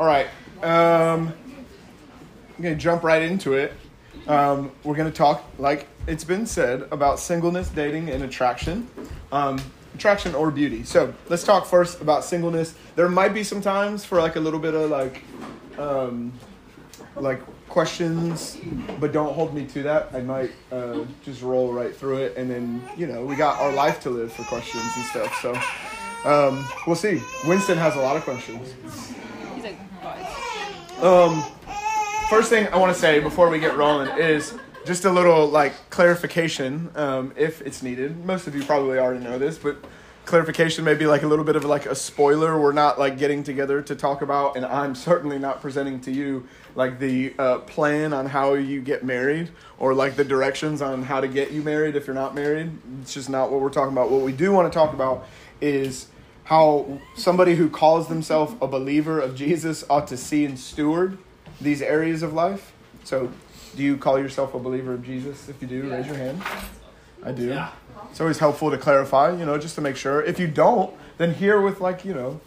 All right. I'm going to jump right into it. We're going to talk, like it's been said, about singleness, dating, and attraction. Attraction or beauty. So let's talk first about singleness. There might be some times for like a little bit of like questions, but don't hold me to that. I might just roll right through it. And then, you know, we got our life to live for questions and stuff. So we'll see. Winston has a lot of questions. He's like, guys. First thing I want to say before we get rolling is just a little like clarification, if it's needed. Most of you probably already know this, but clarification may be like a little bit of like a spoiler. We're not like getting together to talk about, and I'm certainly not presenting to you like the plan on how you get married or like the directions on how to get you married if you're not married. It's just not what we're talking about. What we do want to talk about is how somebody who calls themselves a believer of Jesus ought to see and steward these areas of life. So, do you call yourself a believer of Jesus? If you do, raise your hand. I do. Yeah. It's always helpful to clarify, you know, just to make sure. If you don't, then hear with like, you know,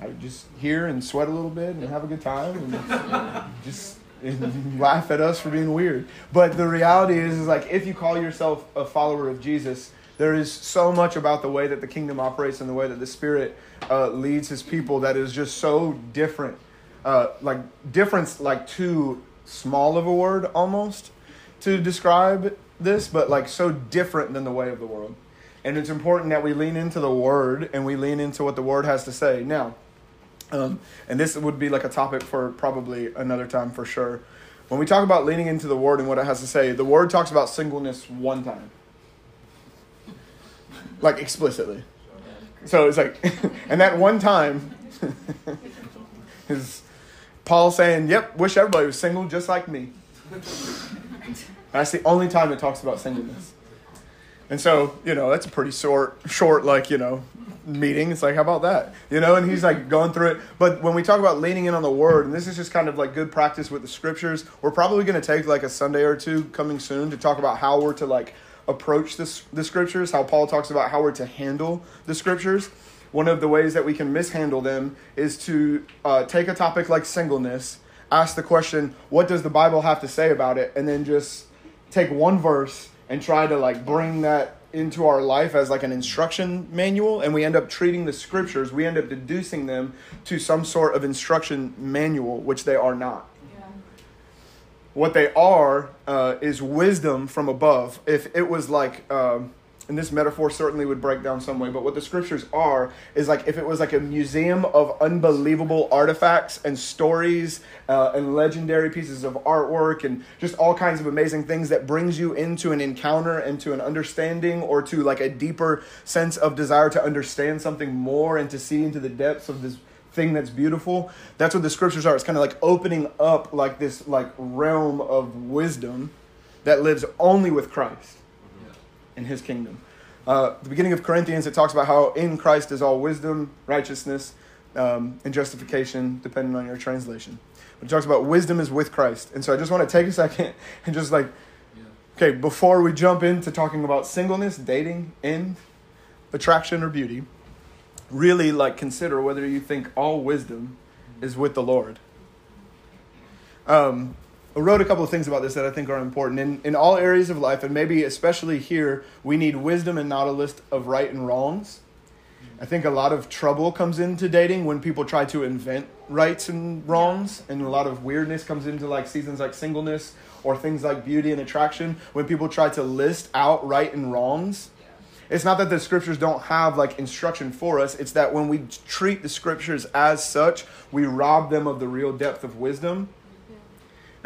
I just hear and sweat a little bit and have a good time and just and laugh at us for being weird. But the reality is like, if you call yourself a follower of Jesus, there is so much about the way that the kingdom operates and the way that the Spirit leads his people that is just so different. Like difference, like too small of a word almost to describe this, but like so different than the way of the world. And it's important that we lean into the word and we lean into what the word has to say. Now, and this would be like a topic for probably another time for sure. When we talk about leaning into the word and what it has to say, the word talks about singleness one time, like explicitly. So it's like, and that one time is Paul saying, yep, wish everybody was single just like me. That's the only time it talks about singleness. And so, you know, that's a pretty short, like, you know, meeting. It's like, how about that? You know, and he's like going through it. But when we talk about leaning in on the word, and this is just kind of like good practice with the scriptures, we're probably going to take like a Sunday or two coming soon to talk about how we're to like approach the scriptures, how Paul talks about how we're to handle the scriptures. One of the ways that we can mishandle them is to take a topic like singleness, ask the question, what does the Bible have to say about it? And then just take one verse and try to like bring that into our life as like an instruction manual. And we end up treating the scriptures, we end up deducing them to some sort of instruction manual, which they are not. Yeah. What they are is wisdom from above. If it was like... and this metaphor certainly would break down some way, but what the scriptures are is like if it was like a museum of unbelievable artifacts and stories and legendary pieces of artwork and just all kinds of amazing things that brings you into an encounter and to an understanding or to like a deeper sense of desire to understand something more and to see into the depths of this thing that's beautiful. That's what the scriptures are. It's kind of like opening up like this like realm of wisdom that lives only with Christ. In his kingdom. At the beginning of Corinthians, it talks about how in Christ is all wisdom, righteousness, and justification, depending on your translation. But it talks about wisdom is with Christ. And so I just want to take a second and just like, okay, before we jump into talking about singleness, dating, and attraction or beauty, really like consider whether you think all wisdom is with the Lord. I wrote a couple of things about this that I think are important. In all areas of life, and maybe especially here, we need wisdom and not a list of right and wrongs. I think a lot of trouble comes into dating when people try to invent rights and wrongs, and a lot of weirdness comes into like seasons like singleness or things like beauty and attraction when people try to list out right and wrongs. It's not that the scriptures don't have like instruction for us. It's that when we treat the scriptures as such, we rob them of the real depth of wisdom.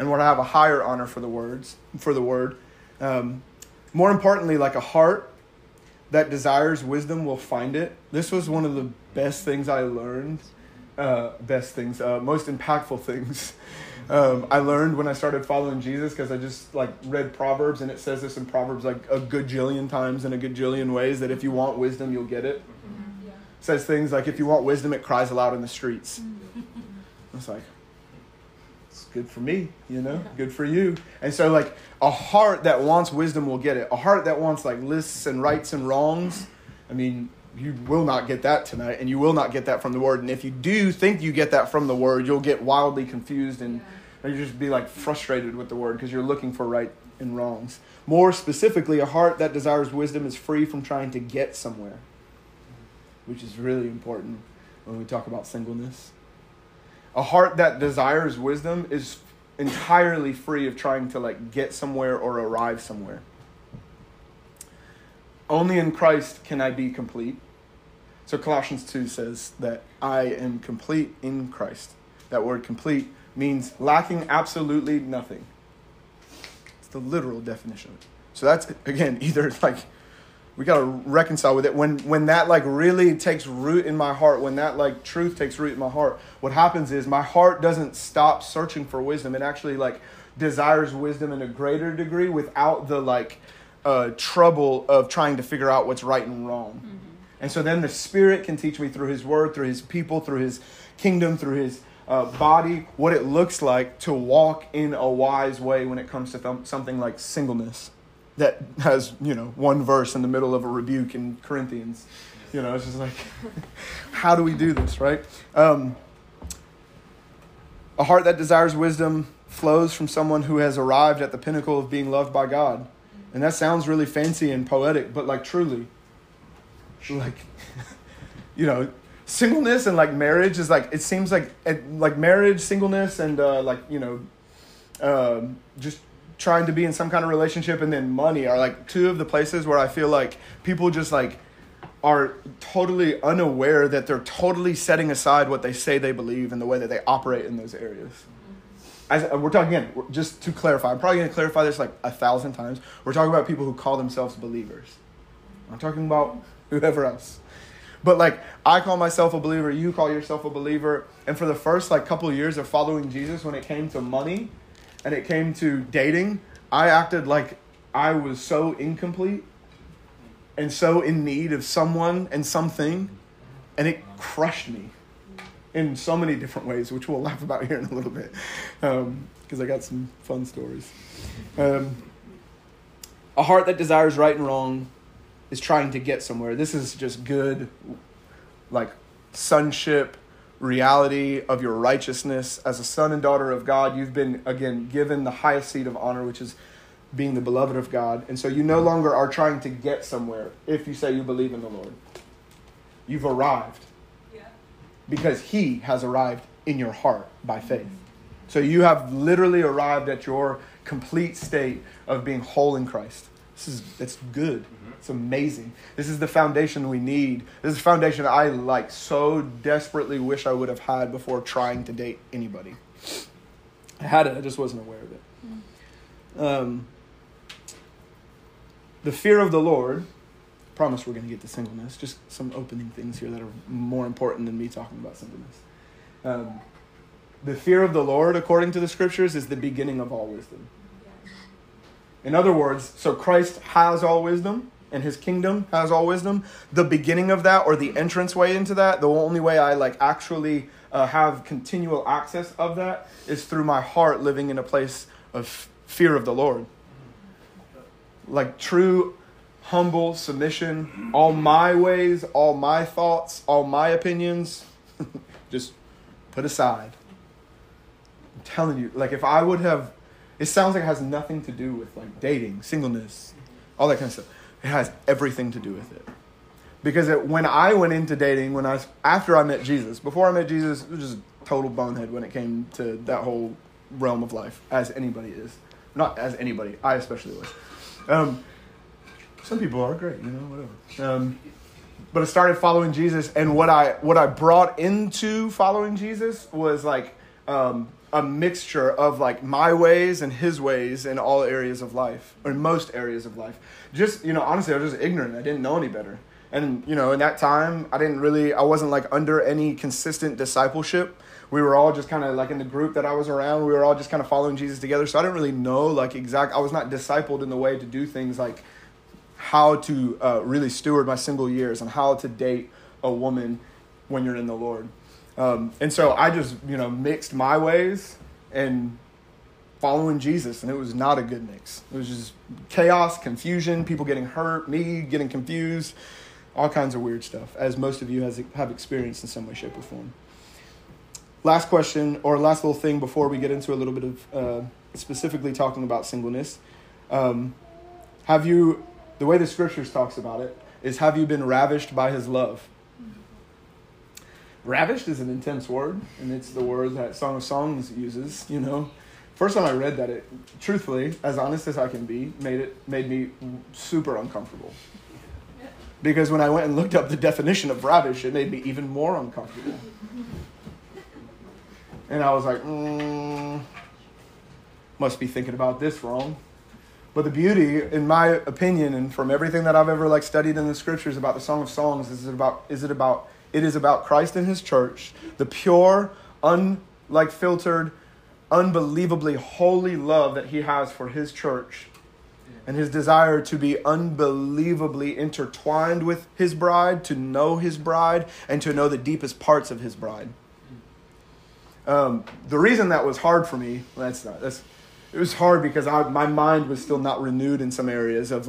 And want to have a higher honor for the words, for the word. More importantly, like a heart that desires wisdom will find it. This was one of the best things I learned, most impactful things I learned when I started following Jesus, because I just like read Proverbs, and it says this in Proverbs like a gajillion times in a gajillion ways that if you want wisdom, you'll get it. Mm-hmm. Yeah. It says things like if you want wisdom, it cries aloud in the streets. I was like, good for me, you know, good for you. And so like a heart that wants wisdom will get it. A heart that wants like lists and rights and wrongs. I mean, you will not get that tonight, and you will not get that from the Word. And if you do think you get that from the Word, you'll get wildly confused and you'll just be like frustrated with the Word because you're looking for right and wrongs. More specifically, a heart that desires wisdom is free from trying to get somewhere, which is really important when we talk about singleness. A heart that desires wisdom is entirely free of trying to like get somewhere or arrive somewhere. Only in Christ can I be complete. So Colossians 2 says that I am complete in Christ. That word complete means lacking absolutely nothing. It's the literal definition. So that's, again, either like we got to reconcile with it. When that like really takes root in my heart, when that like truth takes root in my heart, what happens is my heart doesn't stop searching for wisdom. It actually like desires wisdom in a greater degree without the like trouble of trying to figure out what's right and wrong. Mm-hmm. And so then the Spirit can teach me through His Word, through His people, through His kingdom, through His body, what it looks like to walk in a wise way when it comes to something like singleness that has, you know, one verse in the middle of a rebuke in Corinthians. You know, it's just like, how do we do this, right? A heart that desires wisdom flows from someone who has arrived at the pinnacle of being loved by God. And that sounds really fancy and poetic, but like truly, like, you know, singleness and like marriage is like, it seems like marriage, singleness, and like, you know, just trying to be in some kind of relationship, and then money are like two of the places where I feel like people just like are totally unaware that they're totally setting aside what they say they believe and the way that they operate in those areas. As we're talking, again, just to clarify, I'm probably going to clarify this like 1,000 times. We're talking about people who call themselves believers. I'm talking about whoever else. But like, I call myself a believer, you call yourself a believer. And for the first like couple of years of following Jesus, when it came to money and it came to dating, I acted like I was so incomplete and so in need of someone and something. And it crushed me in so many different ways, which we'll laugh about here in a little bit, because I got some fun stories. A heart that desires right and wrong is trying to get somewhere. This is just good, like, sonship reality of your righteousness. As a son and daughter of God, you've been, again, given the highest seat of honor, which is being the beloved of God. And so you no longer are trying to get somewhere if you say you believe in the Lord. You've arrived, because He has arrived in your heart by faith. So you have literally arrived at your complete state of being whole in Christ. That's good. It's amazing. This is the foundation we need. This is the foundation I like so desperately wish I would have had before trying to date anybody. I had it. I just wasn't aware of it. The fear of the Lord... I promise we're going to get to singleness. Just some opening things here that are more important than me talking about singleness. The fear of the Lord, according to the Scriptures, is the beginning of all wisdom. In other words, so Christ has all wisdom and His kingdom has all wisdom. The beginning of that, or the entrance way into that, the only way I like actually have continual access of that is through my heart living in a place of fear of the Lord. Like true humble submission, all my ways, all my thoughts, all my opinions, just put aside. I'm telling you, like if I would have, it sounds like it has nothing to do with like dating, singleness, all that kind of stuff. It has everything to do with it. Because when I went into dating, after I met Jesus, before I met Jesus, it was just a total bonehead when it came to that whole realm of life, as anybody is. Not as anybody, I especially was. Some people are great, you know, whatever. But I started following Jesus, and what I brought into following Jesus was like a mixture of like my ways and His ways in all areas of life, or in most areas of life. Just, you know, honestly, I was just ignorant. I didn't know any better. And, you know, in that time, I wasn't like under any consistent discipleship. We were all just kind of like in the group that I was around, we were all just kind of following Jesus together. So I didn't really know like I was not discipled in the way to do things like how to really steward my single years and how to date a woman when you're in the Lord. And so I just, you know, mixed my ways and following Jesus, and it was not a good mix. It was just chaos, confusion, people getting hurt, me getting confused, all kinds of weird stuff, as most of you have experienced in some way, shape, or form. Last question, or last little thing before we get into a little bit of specifically talking about singleness. The way the scriptures talks about it is, have you been ravished by his love? Ravished is an intense word, and it's the word that Song of Songs uses, you know. First time I read that, it, truthfully, as honest as I can be, made me super uncomfortable. Because when I went and looked up the definition of ravish, it made me even more uncomfortable. And I was like, must be thinking about this wrong. But the beauty, in my opinion, and from everything that I've ever like studied in the scriptures about the Song of Songs, is about Christ and his church, the pure, unfiltered, unbelievably holy love that he has for his church, and his desire to be unbelievably intertwined with his bride, to know his bride, and to know the deepest parts of his bride. The reason that was hard for me, it was hard because my mind was still not renewed in some areas of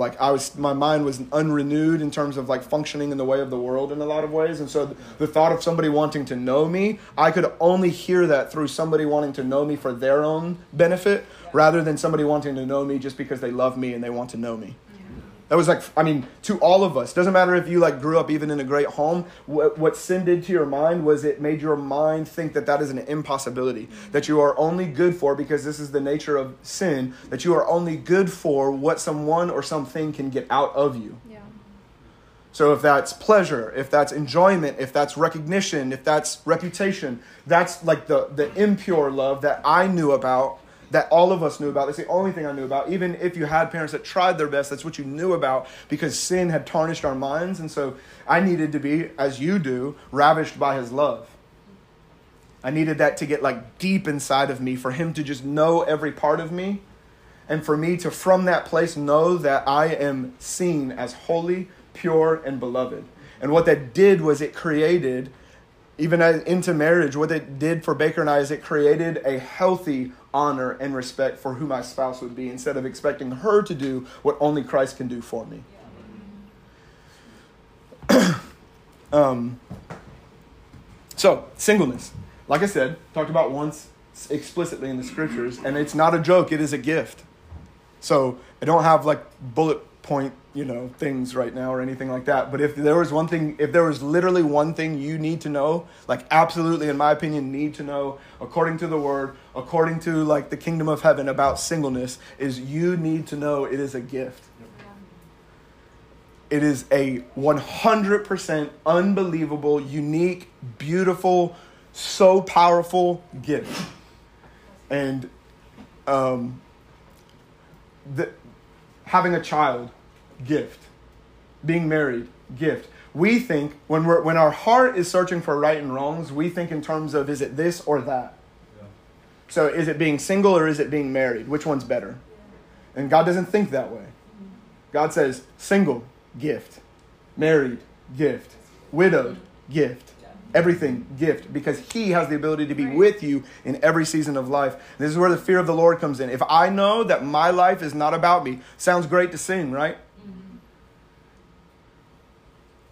my mind was unrenewed in terms of like functioning in the way of the world in a lot of ways. And so the thought of somebody wanting to know me, I could only hear that through somebody wanting to know me for their own benefit rather than somebody wanting to know me just because they love me and they want to know me. That was to all of us. Doesn't matter if you grew up even in a great home. What sin did to your mind was it made your mind think that is an impossibility. That you are only good for, because this is the nature of sin, that you are only good for what someone or something can get out of you. Yeah. So if that's pleasure, if that's enjoyment, if that's recognition, if that's reputation, that's the impure love that I knew about. That all of us knew about. That's the only thing I knew about. Even if you had parents that tried their best, that's what you knew about, because sin had tarnished our minds. And so I needed to be, as you do, ravished by his love. I needed that to get deep inside of me, for him to just know every part of me, and for me to, from that place, know that I am seen as holy, pure, and beloved. And what that did was it created, even into marriage, what it did for Baker and I is it created a healthy honor and respect for who my spouse would be, instead of expecting her to do what only Christ can do for me. So singleness, like I said, talked about once explicitly in the scriptures, and it's not a joke. It is a gift. So I don't have bullet point, things right now or anything like that. But if there was one thing, if there was literally one thing you need to know, absolutely, in my opinion, need to know, according to the word, according to the kingdom of heaven about singleness, is you need to know it is a gift. It is a 100% unbelievable, unique, beautiful, so powerful gift. And having a child, gift. Being married, gift. We think, when our heart is searching for right and wrongs, we think in terms of, is it this or that? Yeah. So is it being single or is it being married? Which one's better? Yeah. And God doesn't think that way. Mm-hmm. God says, single, gift. Married, gift. Widowed, gift. Yeah. Everything, gift. Because he has the ability to be with you in every season of life. And this is where the fear of the Lord comes in. If I know that my life is not about me, sounds great to sing, right?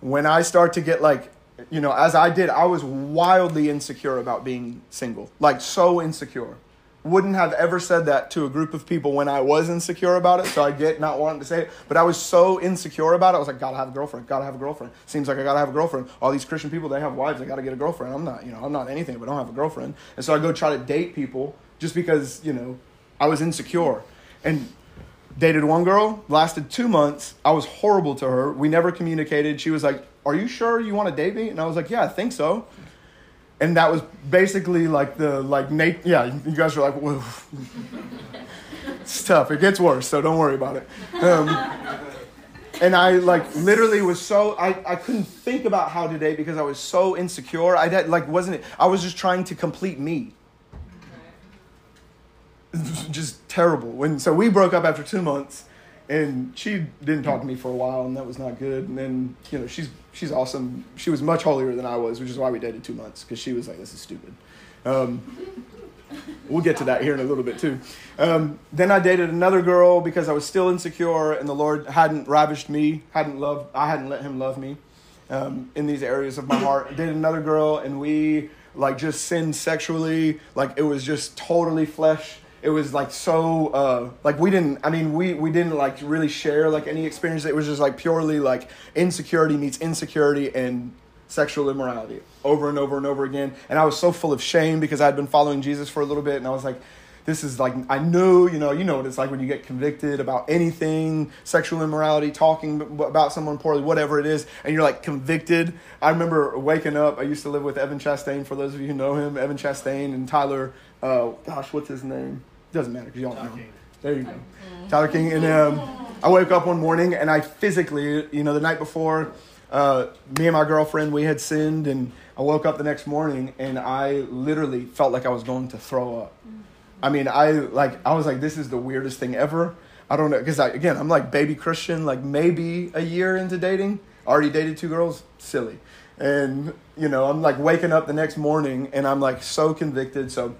When I start to get as I did, I was wildly insecure about being single, so insecure. Wouldn't have ever said that to a group of people when I was insecure about it. So I get not wanting to say it, but I was so insecure about it. I was like, gotta have a girlfriend, gotta have a girlfriend. Seems like I gotta have a girlfriend. All these Christian people, they have wives. I gotta get a girlfriend. I'm not anything if I don't have a girlfriend. And so I go try to date people just because, I was insecure. And dated one girl, lasted 2 months. I was horrible to her. We never communicated. She was like, are you sure you want to date me? And I was like, yeah, I think so. And that was basically Nate. Yeah, you guys were like, whoa. It's tough. It gets worse, so don't worry about it. And I literally was so, I couldn't think about how to date because I was so insecure. I was just trying to complete me. Just terrible. And so we broke up after 2 months, and she didn't talk to me for a while, and that was not good. And then, she's awesome. She was much holier than I was, which is why we dated 2 months, because she was like, this is stupid. We'll get to that here in a little bit too. Then I dated another girl because I was still insecure, and the Lord hadn't ravished me, I hadn't let him love me. in these areas of my heart. I dated another girl, and we like just sinned sexually. Like it was just totally flesh. It was like so like we didn't. I mean, we didn't like really share like any experience. It was just like purely like insecurity meets insecurity and sexual immorality over and over and over again. And I was so full of shame because I'd been following Jesus for a little bit, and I was like, this is like, I knew, you know what it's like when you get convicted about anything, sexual immorality, talking about someone poorly, whatever it is, and you're like convicted. I remember waking up, I used to live with Evan Chastain, for those of you who know him, Evan Chastain and Tyler, gosh, what's his name? Doesn't matter, because y'all know him. There you go. Tyler King. And I woke up one morning, and I physically, the night before, me and my girlfriend, we had sinned, and I woke up the next morning, and I literally felt like I was going to throw up. I mean, I was like, this is the weirdest thing ever. I don't know, because again, I'm like baby Christian, like maybe a year into dating, already dated two girls, silly. And I'm like waking up the next morning, and I'm like so convicted. So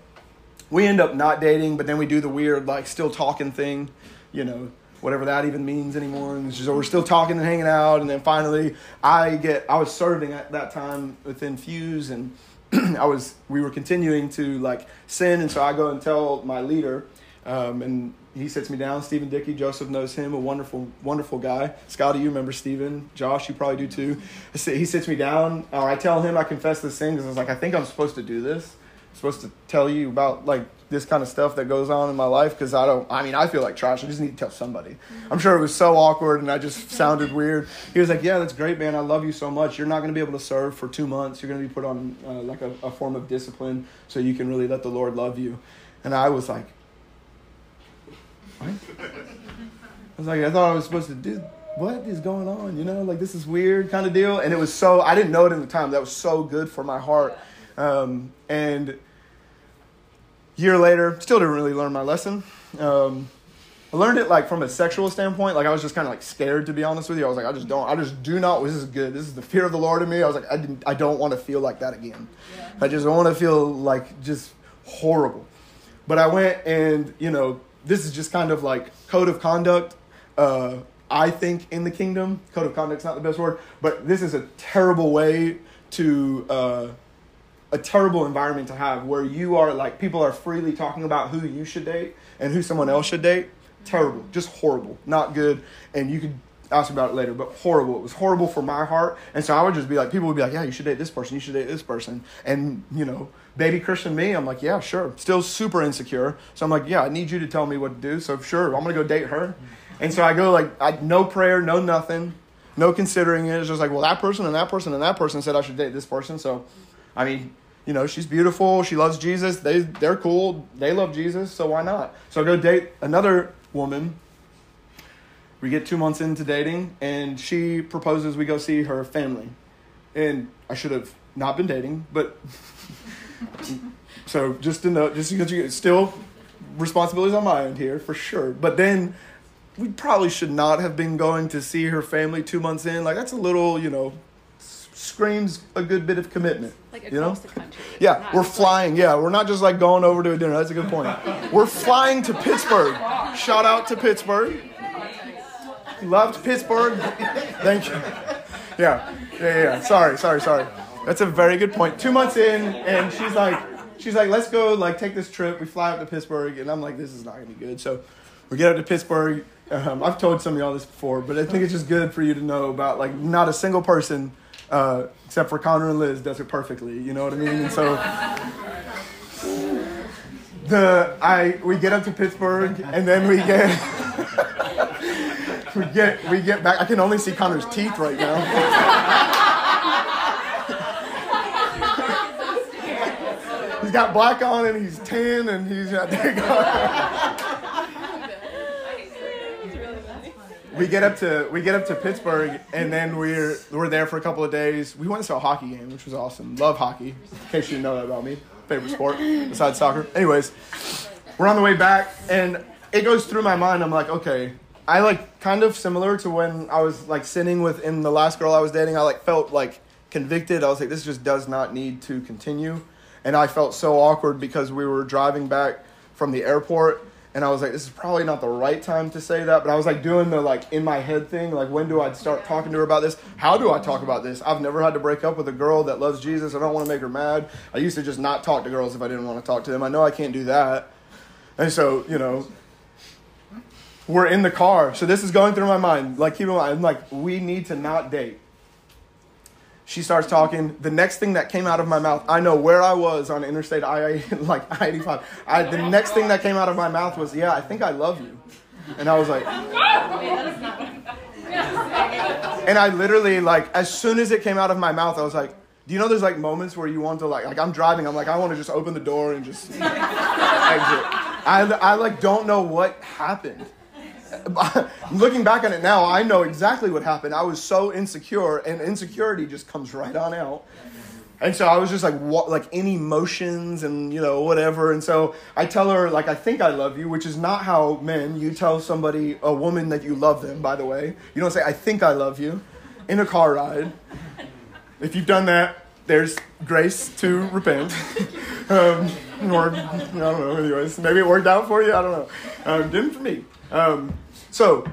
we end up not dating, but then we do the weird like still talking thing, whatever that even means anymore. And so we're still talking and hanging out. And then finally I was serving at that time within Fuse, and we were continuing to like sin. And so I go and tell my leader, and he sits me down, Stephen Dickey. Joseph knows him, a wonderful, wonderful guy. Scotty, you remember Stephen. Josh, you probably do too. He sits me down, or I tell him I confess this sin, because I was like, I think I'm supposed to do this. I'm supposed to tell you about like this kind of stuff that goes on in my life, because I feel like trash. I just need to tell somebody. I'm sure it was so awkward, and I just sounded weird. He was like, yeah, that's great, man. I love you so much. You're not going to be able to serve for 2 months. You're going to be put on like a form of discipline so you can really let the Lord love you. And I was like, what? I was like, I thought I was supposed to do, what is going on? Like this is weird kind of deal. And it was so, I didn't know it at the time. That was so good for my heart. And year later, still didn't really learn my lesson. I learned it like from a sexual standpoint. Like I was just kind of like scared, to be honest with you. I was like, I just do not, this is good. This is the fear of the Lord in me. I was like, I don't want to feel like that again. Yeah. I just don't want to feel like just horrible. But I went and, this is just kind of like code of conduct. I think in the kingdom, code of conduct's not the best word, but this is a terrible way to, a terrible environment to have, where you are like, people are freely talking about who you should date and who someone else should date. Terrible, just horrible, not good. And you could ask about it later, but horrible. It was horrible for my heart. And so I would just be like, people would be like, yeah, you should date this person. You should date this person. And baby Christian me, I'm like, yeah, sure. Still super insecure. So I'm like, yeah, I need you to tell me what to do. So sure, I'm going to go date her. And so I go like, no prayer, no nothing, no considering it. It's just like, well, that person and that person and that person said I should date this person. So I mean, she's beautiful. She loves Jesus. They're cool. They love Jesus. So why not? So I go date another woman. We get 2 months into dating, and she proposes we go see her family. And I should have not been dating, but so just to know, just because you still responsibilities on my end here for sure. But then we probably should not have been going to see her family 2 months in. Like that's a little, screams a good bit of commitment. Like across the country. Yeah, we're flying. Yeah, we're not just like going over to a dinner. That's a good point. We're flying to Pittsburgh. Shout out to Pittsburgh. Loved Pittsburgh. Thank you. Yeah. Sorry. That's a very good point. 2 months in, and she's like, let's go like take this trip. We fly up to Pittsburgh, and I'm like, this is not gonna be good. So we get up to Pittsburgh. I've told some of y'all this before, but I think it's just good for you to know about like not a single person. Except for Connor and Liz does it perfectly, you know what I mean? And so we get up to Pittsburgh, and then we get back. I can only see Connor's teeth right now. He's got black on, and he's tan, and he's got We get up to Pittsburgh, and then we're there for a couple of days. We went to a hockey game, which was awesome. Love hockey, in case you know that about me. Favorite sport besides soccer. Anyways, we're on the way back, and it goes through my mind. I'm like, okay, I like kind of similar to when I was like sinning within the last girl I was dating. I like felt like convicted. I was like, this just does not need to continue, and I felt so awkward because we were driving back from the airport. And I was like, this is probably not the right time to say that. But I was like doing the like in my head thing. Like, when do I start talking to her about this? How do I talk about this? I've never had to break up with a girl that loves Jesus. I don't want to make her mad. I used to just not talk to girls if I didn't want to talk to them. I know I can't do that. And so, you know, we're in the car. So this is going through my mind. Like, keep in mind, I'm like, we need to not date. She starts talking. The next thing that came out of my mouth, I know where I was on Interstate I-85. The next thing that came out of my mouth was, yeah, I think I love you. And I was like, and I literally, like, as soon as it came out of my mouth, I was like, do you know there's, like, moments where you want to, like I'm driving. I'm like, I want to just open the door and just exit. I like, don't know what happened. Looking back on it now, I know exactly what happened. I was so insecure, and insecurity just comes right on out. And so I was just like, what, like any emotions and, you know, whatever. And so I tell her, like, I think I love you, which is not how men, you tell somebody, a woman, that you love them, by the way. You don't say, I think I love you in a car ride. If you've done that, there's grace to repent. Or, I don't know, anyways, maybe it worked out for you. I don't know. Didn't for me. So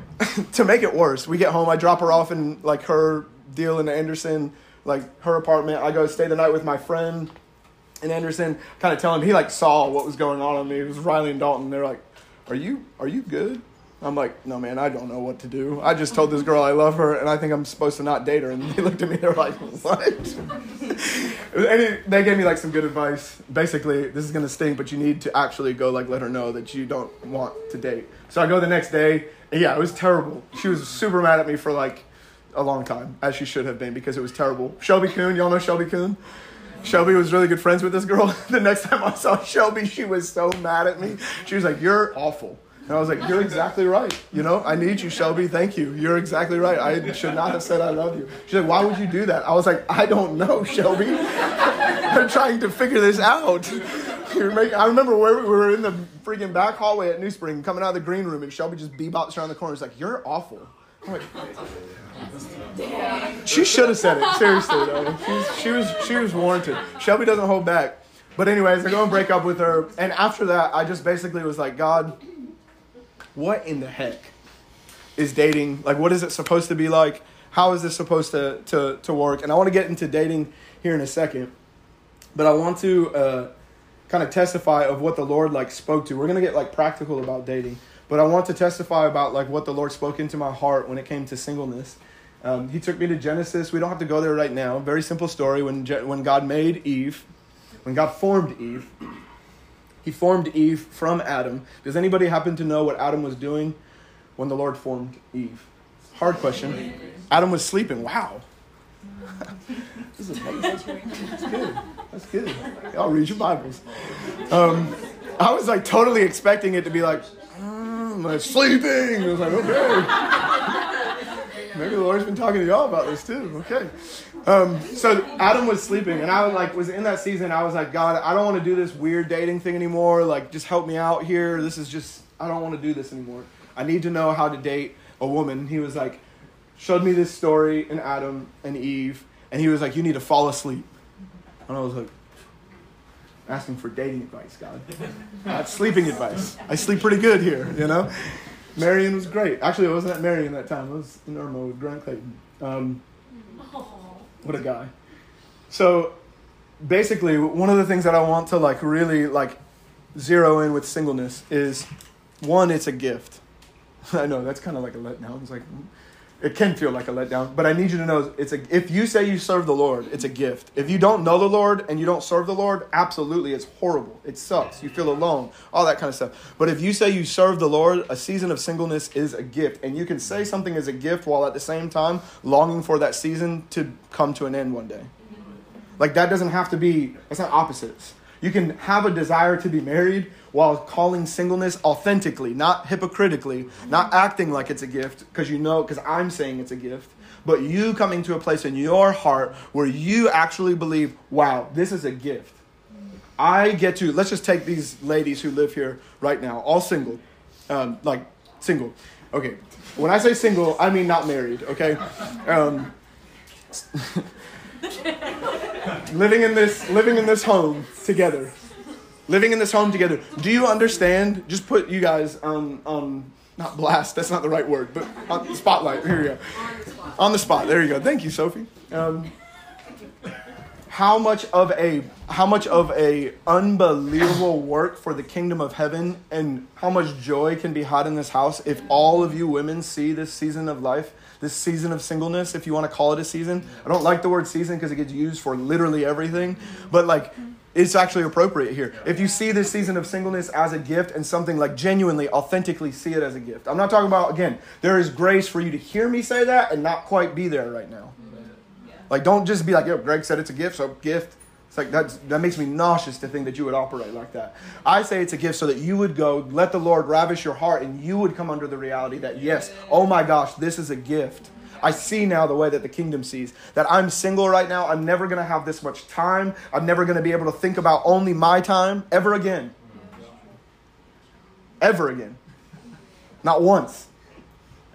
to make it worse, we get home, I drop her off in like her deal in Anderson, like her apartment. I go stay the night with my friend in Anderson, kind of tell him, he like saw what was going on me. It was Riley and Dalton. They're like, are you good? I'm like, no, man, I don't know what to do. I just told this girl I love her and I think I'm supposed to not date her. And they looked at me, they're like, what? They gave me like some good advice. Basically, this is going to sting, but you need to actually go like let her know that you don't want to date. So I go the next day. And yeah, it was terrible. She was super mad at me for like a long time, as she should have been, because it was terrible. Shelby Coon, y'all know Shelby Coon? Shelby was really good friends with this girl. The next time I saw Shelby, she was so mad at me. She was like, you're awful. And I was like, you're exactly right. You know, I need you, Shelby. Thank you. You're exactly right. I should not have said I love you. She's like, why would you do that? I was like, I don't know, Shelby. I'm trying to figure this out. I remember where we were in the freaking back hallway at New Spring, coming out of the green room, and Shelby just bebops around the corner. It's like, you're awful. I'm like, she should have said it. Seriously, though. She was warranted. Shelby doesn't hold back. But anyways, I go and break up with her. And after that, I just basically was like, God, what in the heck is dating? Like, what is it supposed to be like? How is this supposed to work? And I want to get into dating here in a second, but I want to kind of testify of what the Lord like spoke to. We're going to get like practical about dating, but I want to testify about like what the Lord spoke into my heart when it came to singleness. He took me to Genesis. We don't have to go there right now. Very simple story. When God made Eve, when God formed Eve, He formed Eve from Adam. Does anybody happen to know what Adam was doing when the Lord formed Eve? Hard question. Adam was sleeping. Wow. This is amazing. That's good. Y'all read your Bibles. I was like totally expecting it to be like, I'm like sleeping. I was like, okay. Maybe the Lord's been talking to y'all about this too. Okay. So Adam was sleeping, and I like was in that season. I was like, God, I don't want to do this weird dating thing anymore. Like, just help me out here. I don't want to do this anymore. I need to know how to date a woman. He was like, showed me this story in Adam and Eve, and he was like, you need to fall asleep. And I was like, asking for dating advice, God. Not sleeping advice. I sleep pretty good here, you know? Marion was great. Actually, I wasn't at Marion that time. I was in Irma with Grant Clayton. What a guy. So basically, one of the things that I want to like really like zero in with singleness is, one, it's a gift. I know that's kind of like a letdown. It's like, it can feel like a letdown, but I need you to know if you say you serve the Lord, it's a gift. If you don't know the Lord and you don't serve the Lord, absolutely, it's horrible. It sucks. You feel alone, all that kind of stuff. But if you say you serve the Lord, a season of singleness is a gift. And you can say something is a gift while at the same time longing for that season to come to an end one day. Like, that doesn't have to be, it's not opposites. You can have a desire to be married while calling singleness authentically, not hypocritically, not acting like it's a gift because you know, because I'm saying it's a gift, but you coming to a place in your heart where you actually believe, wow, this is a gift. I get to, let's just take these ladies who live here right now, all single, like single. Okay. When I say single, I mean not married. Okay. Living in this home together. living in this home together. Do you understand? Just put you guys not blast, that's not the right word, but on the spotlight. Here we go. On the spot. There you go. Thank you, Sophie. How much of a unbelievable work for the kingdom of heaven, and how much joy can be had in this house if all of you women see this season of life, this season of singleness, if you want to call it a season. I don't like the word season because it gets used for literally everything, but like it's actually appropriate here. If you see this season of singleness as a gift and something like genuinely, authentically see it as a gift. I'm not talking about, again, there is grace for you to hear me say that and not quite be there right now. Like, don't just be like, yo, Greg said it's a gift, so gift. It's like, that makes me nauseous to think that you would operate like that. I say it's a gift so that you would go, let the Lord ravish your heart, and you would come under the reality that, yes, oh my gosh, this is a gift. I see now the way that the kingdom sees, that I'm single right now. I'm never going to have this much time. I'm never going to be able to think about only my time ever again. Ever again. Not once.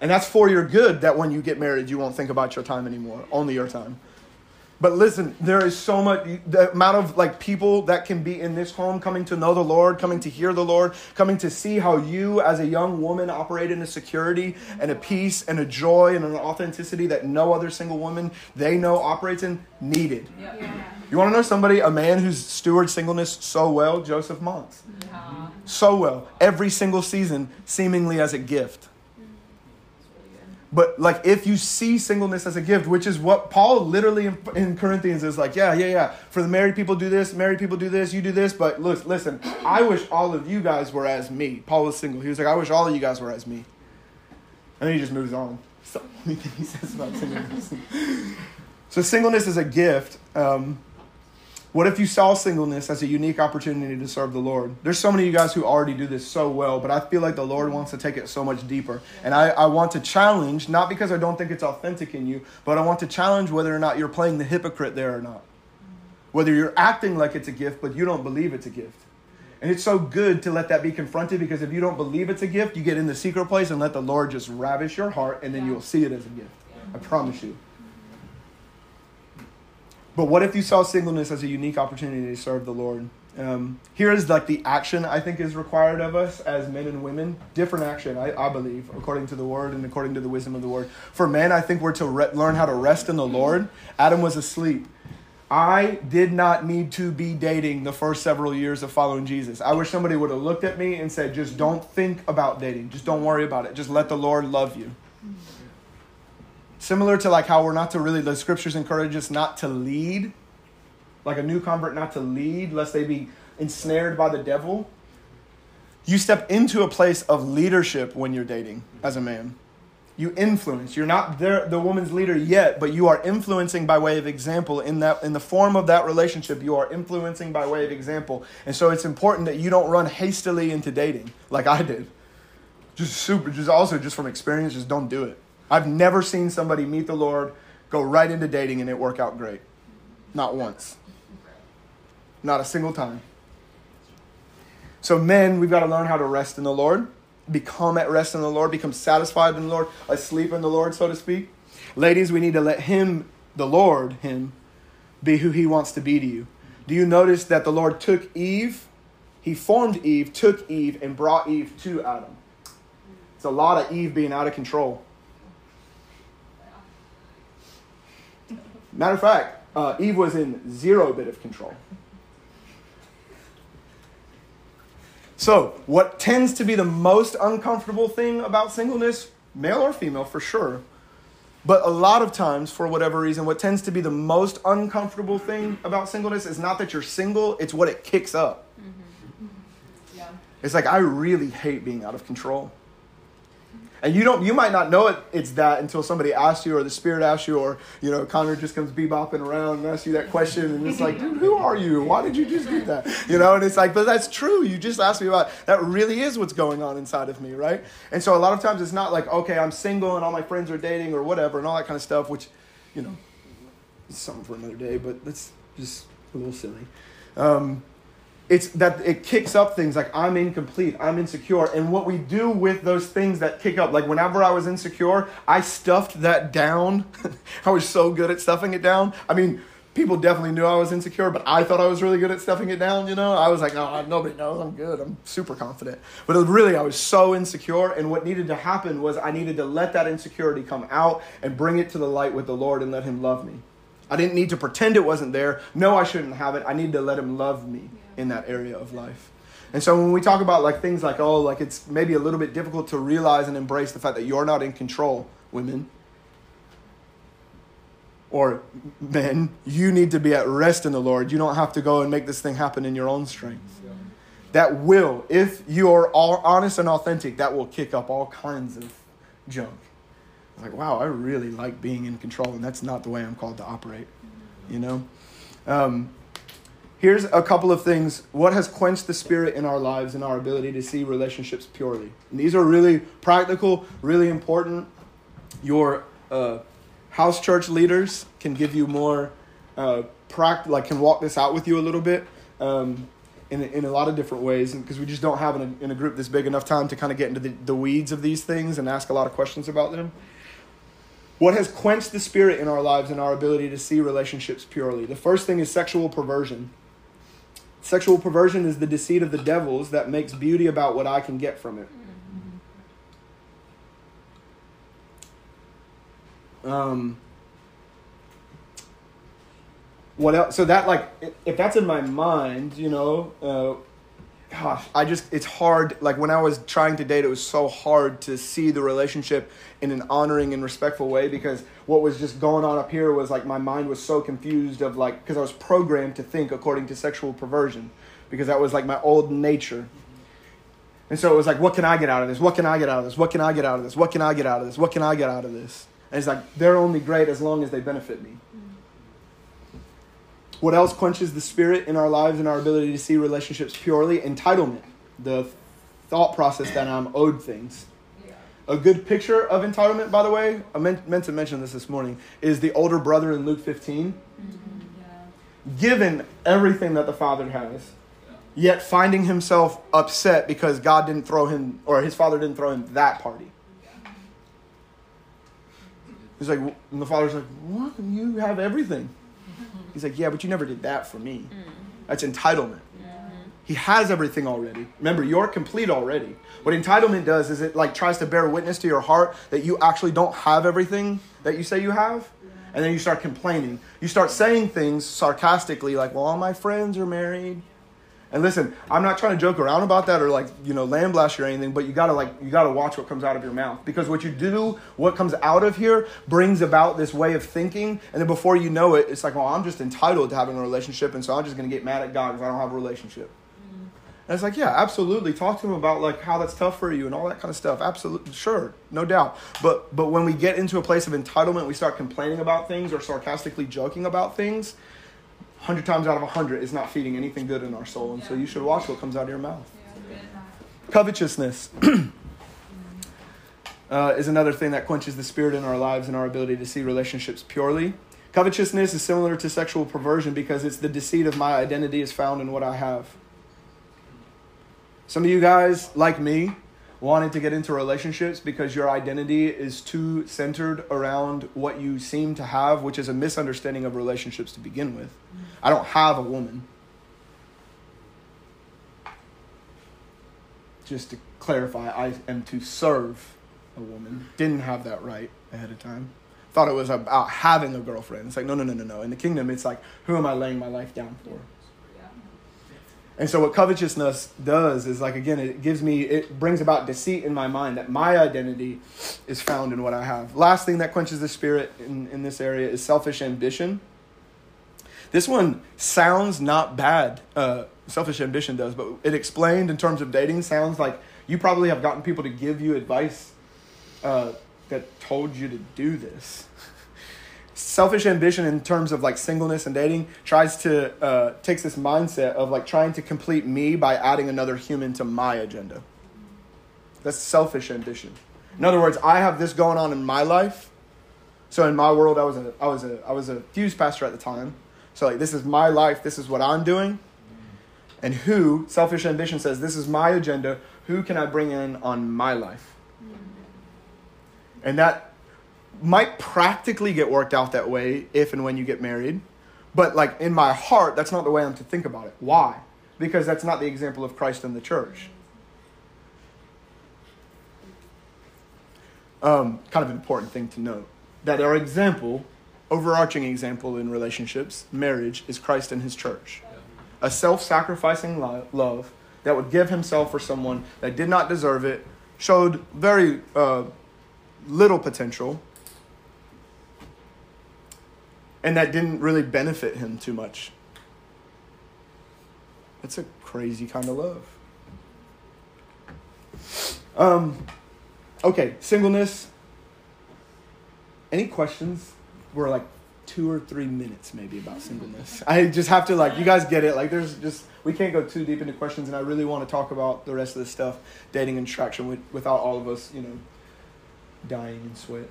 And that's for your good, that when you get married, you won't think about your time anymore, only your time. But listen, there is so much, the amount of like people that can be in this home coming to know the Lord, coming to hear the Lord, coming to see how you as a young woman operate in a security and a peace and a joy and an authenticity that no other single woman they know operates in, needed. Yeah. You want to know somebody, a man who's stewarded singleness so well? Joseph Montz. Yeah. So well, every single season, seemingly as a gift. But like, if you see singleness as a gift, which is what Paul literally in Corinthians is like, yeah. For the married people do this, you do this. But look, listen, I wish all of you guys were as me. Paul was single. He was like, I wish all of you guys were as me. And then he just moves on. So he says about singleness. So singleness is a gift. What if you saw singleness as a unique opportunity to serve the Lord? There's so many of you guys who already do this so well, but I feel like the Lord wants to take it so much deeper. And I want to challenge, not because I don't think it's authentic in you, but I want to challenge whether or not you're playing the hypocrite there or not. Whether you're acting like it's a gift, but you don't believe it's a gift. And it's so good to let that be confronted, because if you don't believe it's a gift, you get in the secret place and let the Lord just ravish your heart, and then you'll see it as a gift. I promise you. But what if you saw singleness as a unique opportunity to serve the Lord? Here is like the action I think is required of us as men and women. Different action, I believe, according to the word and according to the wisdom of the word. For men, I think we're to learn how to rest in the Lord. Adam was asleep. I did not need to be dating the first several years of following Jesus. I wish somebody would have looked at me and said, just don't think about dating. Just don't worry about it. Just let the Lord love you. Similar to like how we're not to really, the scriptures encourage us not to lead, like a new convert not to lead, lest they be ensnared by the devil. You step into a place of leadership when you're dating as a man. You influence. You're not there, the woman's leader yet, but you are influencing by way of example. In the form of that relationship, you are influencing by way of example. And so it's important that you don't run hastily into dating like I did. Just from experience, just don't do it. I've never seen somebody meet the Lord, go right into dating, and it work out great. Not once. Not a single time. So men, we've got to learn how to rest in the Lord, become at rest in the Lord, become satisfied in the Lord, asleep in the Lord, so to speak. Ladies, we need to let him, the Lord, him, be who he wants to be to you. Do you notice that the Lord took Eve? He formed Eve, took Eve, and brought Eve to Adam. It's a lot of Eve being out of control. Matter of fact, Eve was in zero bit of control. So what tends to be the most uncomfortable thing about singleness, male or female for sure, but a lot of times for whatever reason, what tends to be the most uncomfortable thing about singleness is not that you're single, it's what it kicks up. Mm-hmm. Yeah. It's like, I really hate being out of control. And you might not know it's that until somebody asks you, or the Spirit asks you, or, Connor just comes bebopping around and asks you that question. And it's like, dude, who are you? Why did you just do that? And it's like, but that's true. You just asked me about, that really is what's going on inside of me, right? And so a lot of times it's not like, okay, I'm single and all my friends are dating or whatever and all that kind of stuff, which, it's something for another day, but that's just a little silly. It's that it kicks up things like I'm incomplete, I'm insecure. And what we do with those things that kick up, like whenever I was insecure, I stuffed that down. I was so good at stuffing it down. I mean, people definitely knew I was insecure, but I thought I was really good at stuffing it down, you know? I was like, no, nobody knows. I'm good. I'm super confident. But it was really, I was so insecure, and what needed to happen was I needed to let that insecurity come out and bring it to the light with the Lord and let him love me. I didn't need to pretend it wasn't there. No, I shouldn't have it. I needed to let him love me in that area of life. And so when we talk about like things like, oh, like it's maybe a little bit difficult to realize and embrace the fact that you're not in control, women or men, you need to be at rest in the Lord. You don't have to go and make this thing happen in your own strength. Yeah. That will, if you are all honest and authentic, that will kick up all kinds of junk. It's like, wow, I really like being in control, and that's not the way I'm called to operate, you know? Here's a couple of things. What has quenched the spirit in our lives and our ability to see relationships purely? And these are really practical, really important. Your house church leaders can give you more can walk this out with you a little bit in a lot of different ways, because we just don't have in a group this big enough time to kind of get into the weeds of these things and ask a lot of questions about them. What has quenched the spirit in our lives and our ability to see relationships purely? The first thing is sexual perversion. Sexual perversion is the deceit of the devils that makes beauty about what I can get from it. What else? So that, like, if that's in my mind, you know, it's hard. Like when I was trying to date, it was so hard to see the relationship in an honoring and respectful way, because what was just going on up here was like, my mind was so confused of like, because I was programmed to think according to sexual perversion, because that was like my old nature. And so it was like, what can I get out of this? What can I get out of this? What can I get out of this? What can I get out of this? What can I get out of this? And it's like, they're only great as long as they benefit me. What else quenches the spirit in our lives and our ability to see relationships purely? Entitlement. The thought process that I'm owed things. Yeah. A good picture of entitlement, by the way, I meant to mention this morning, is the older brother in Luke 15. Mm-hmm. Yeah. Given everything that the father has, yet finding himself upset because God didn't throw him, or his father didn't throw him that party. He's like, and the father's like, what? You have everything. He's like, yeah, but you never did that for me. That's entitlement. Yeah. He has everything already. Remember, you're complete already. What entitlement does is it like tries to bear witness to your heart that you actually don't have everything that you say you have. Yeah. And then you start complaining. You start saying things sarcastically like, well, all my friends are married. And listen, I'm not trying to joke around about that or like, you know, lambaste you or anything, but you gotta watch what comes out of your mouth, because what you do, what comes out of here brings about this way of thinking. And then before you know it, it's like, well, I'm just entitled to having a relationship. And so I'm just going to get mad at God because I don't have a relationship. Mm-hmm. And it's like, yeah, absolutely. Talk to him about like how that's tough for you and all that kind of stuff. Absolutely. Sure. No doubt. But when we get into a place of entitlement, we start complaining about things or sarcastically joking about things. 100 times out of 100 is not feeding anything good in our soul. And so you should watch what comes out of your mouth. Yeah. Covetousness is another thing that quenches the spirit in our lives and our ability to see relationships purely. Covetousness is similar to sexual perversion because it's the deceit of my identity is found in what I have. Some of you guys, like me, wanted to get into relationships because your identity is too centered around what you seem to have, which is a misunderstanding of relationships to begin with. I don't have a woman. Just to clarify, I am to serve a woman. Didn't have that right ahead of time. Thought it was about having a girlfriend. It's like, no. In the kingdom, it's like, who am I laying my life down for? And so what covetousness does is, like, again, it brings about deceit in my mind that my identity is found in what I have. Last thing that quenches the spirit in this area is selfish ambition. This one sounds not bad. Selfish ambition does, but it explained in terms of dating sounds like you probably have gotten people to give you advice that told you to do this. Selfish ambition in terms of like singleness and dating takes this mindset of like trying to complete me by adding another human to my agenda. That's selfish ambition. In other words, I have this going on in my life. So in my world, I was a youth pastor at the time. So like, this is my life. This is what I'm doing. And selfish ambition says, this is my agenda. Who can I bring in on my life? And that might practically get worked out that way if and when you get married, But, like, in my heart, that's not the way I'm to think about it. Why? Because that's not the example of Christ in the church. Kind of an important thing to note. That our example, overarching example in relationships, marriage, is Christ and his church. A self-sacrificing love that would give himself for someone that did not deserve it, showed very little potential, and that didn't really benefit him too much. That's a crazy kind of love. Okay, singleness. Any questions? We're like 2 or 3 minutes maybe about singleness. I just have to, like, you guys get it. Like, there's just, we can't go too deep into questions, and I really want to talk about the rest of this stuff, dating and traction, without all of us, you know, dying in sweat.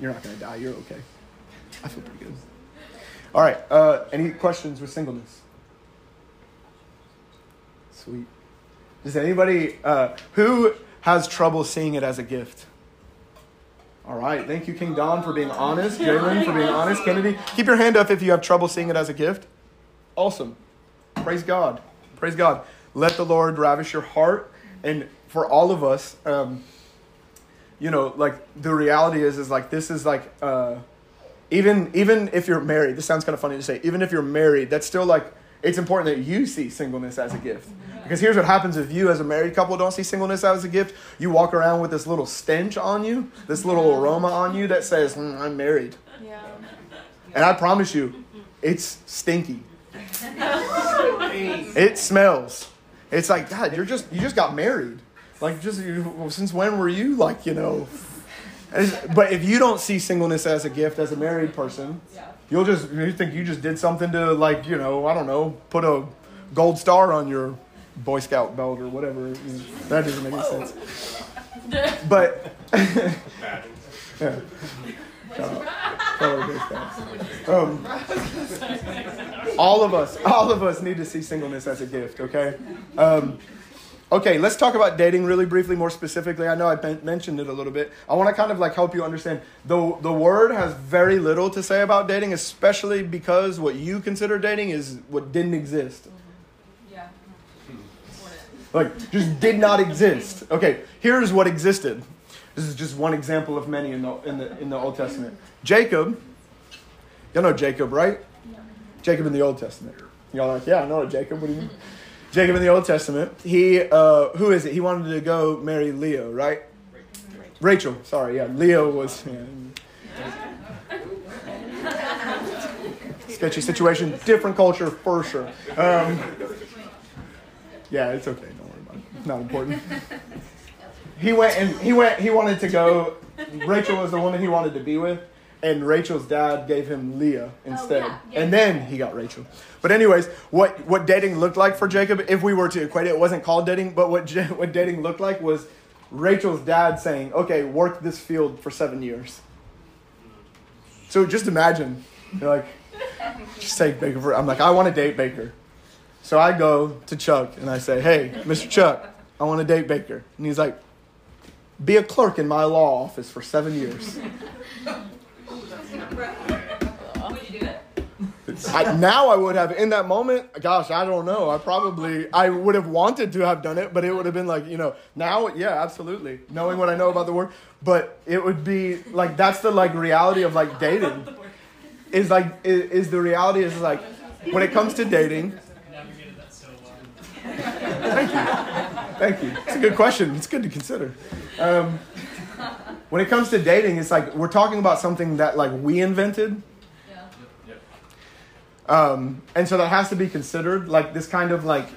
You're not going to die. You're okay. I feel pretty good. All right. Any questions with singleness? Sweet. Does anybody, who has trouble seeing it as a gift? All right. Thank you, King Don, for being honest. Jalen, for being honest. Kennedy, keep your hand up if you have trouble seeing it as a gift. Awesome. Praise God. Praise God. Let the Lord ravish your heart. And for all of us, you know, like, the reality is like, this is like, even if you're married, this sounds kind of funny to say, even if you're married, that's still like, it's important that you see singleness as a gift. Because here's what happens if you as a married couple don't see singleness as a gift. You walk around with this little stench on you, this little aroma on you that says, I'm married. Yeah. And I promise you, it's stinky. It smells. It's like, God, you just got married. Like, since when were you, like, you know? But if you don't see singleness as a gift as a married person, you'll just, you think you just did something to, like, you know, I don't know, put a gold star on your Boy Scout belt or whatever. That doesn't make any sense. But yeah. All of us need to see singleness as a gift, okay? Okay, let's talk about dating really briefly, more specifically. I know I mentioned it a little bit. I want to kind of like help you understand. The word has very little to say about dating, especially because what you consider dating is what didn't exist. Mm-hmm. Yeah. Like, just did not exist. Okay, here's what existed. This is just one example of many in the Old Testament. Jacob. Y'all know Jacob, right? Yeah. Jacob in the Old Testament. Y'all are like, yeah, I know Jacob. What do you mean? Jacob in the Old Testament, he, who is it? He wanted to go marry Leah, right? Rachel, sorry, yeah. Leah was, sketchy situation, different culture for sure. Yeah, it's okay, don't worry about it. It's not important. He wanted to go, Rachel was the woman he wanted to be with. And Rachel's dad gave him Leah instead. Oh, yeah, yeah. And then he got Rachel. But anyways, what dating looked like for Jacob, if we were to equate it, it wasn't called dating, but what dating looked like was Rachel's dad saying, okay, work this field for 7 years. So just imagine, you're like, just take Baker for, I'm like, I want to date Baker. So I go to Chuck and I say, hey, Mr. Chuck, I want to date Baker. And he's like, be a clerk in my law office for 7 years. Would you do it? Now I would have. In that moment, gosh, I don't know. I would have wanted to have done it, but it would have been like, you know, now, yeah, absolutely. Knowing what I know about the word. But it would be like, that's the like reality of like dating. Is like, is the reality is like, when it comes to dating. Thank you. It's a good question. It's good to consider. When it comes to dating, it's like we're talking about something that like we invented. Yeah. And so that has to be considered, like this kind of like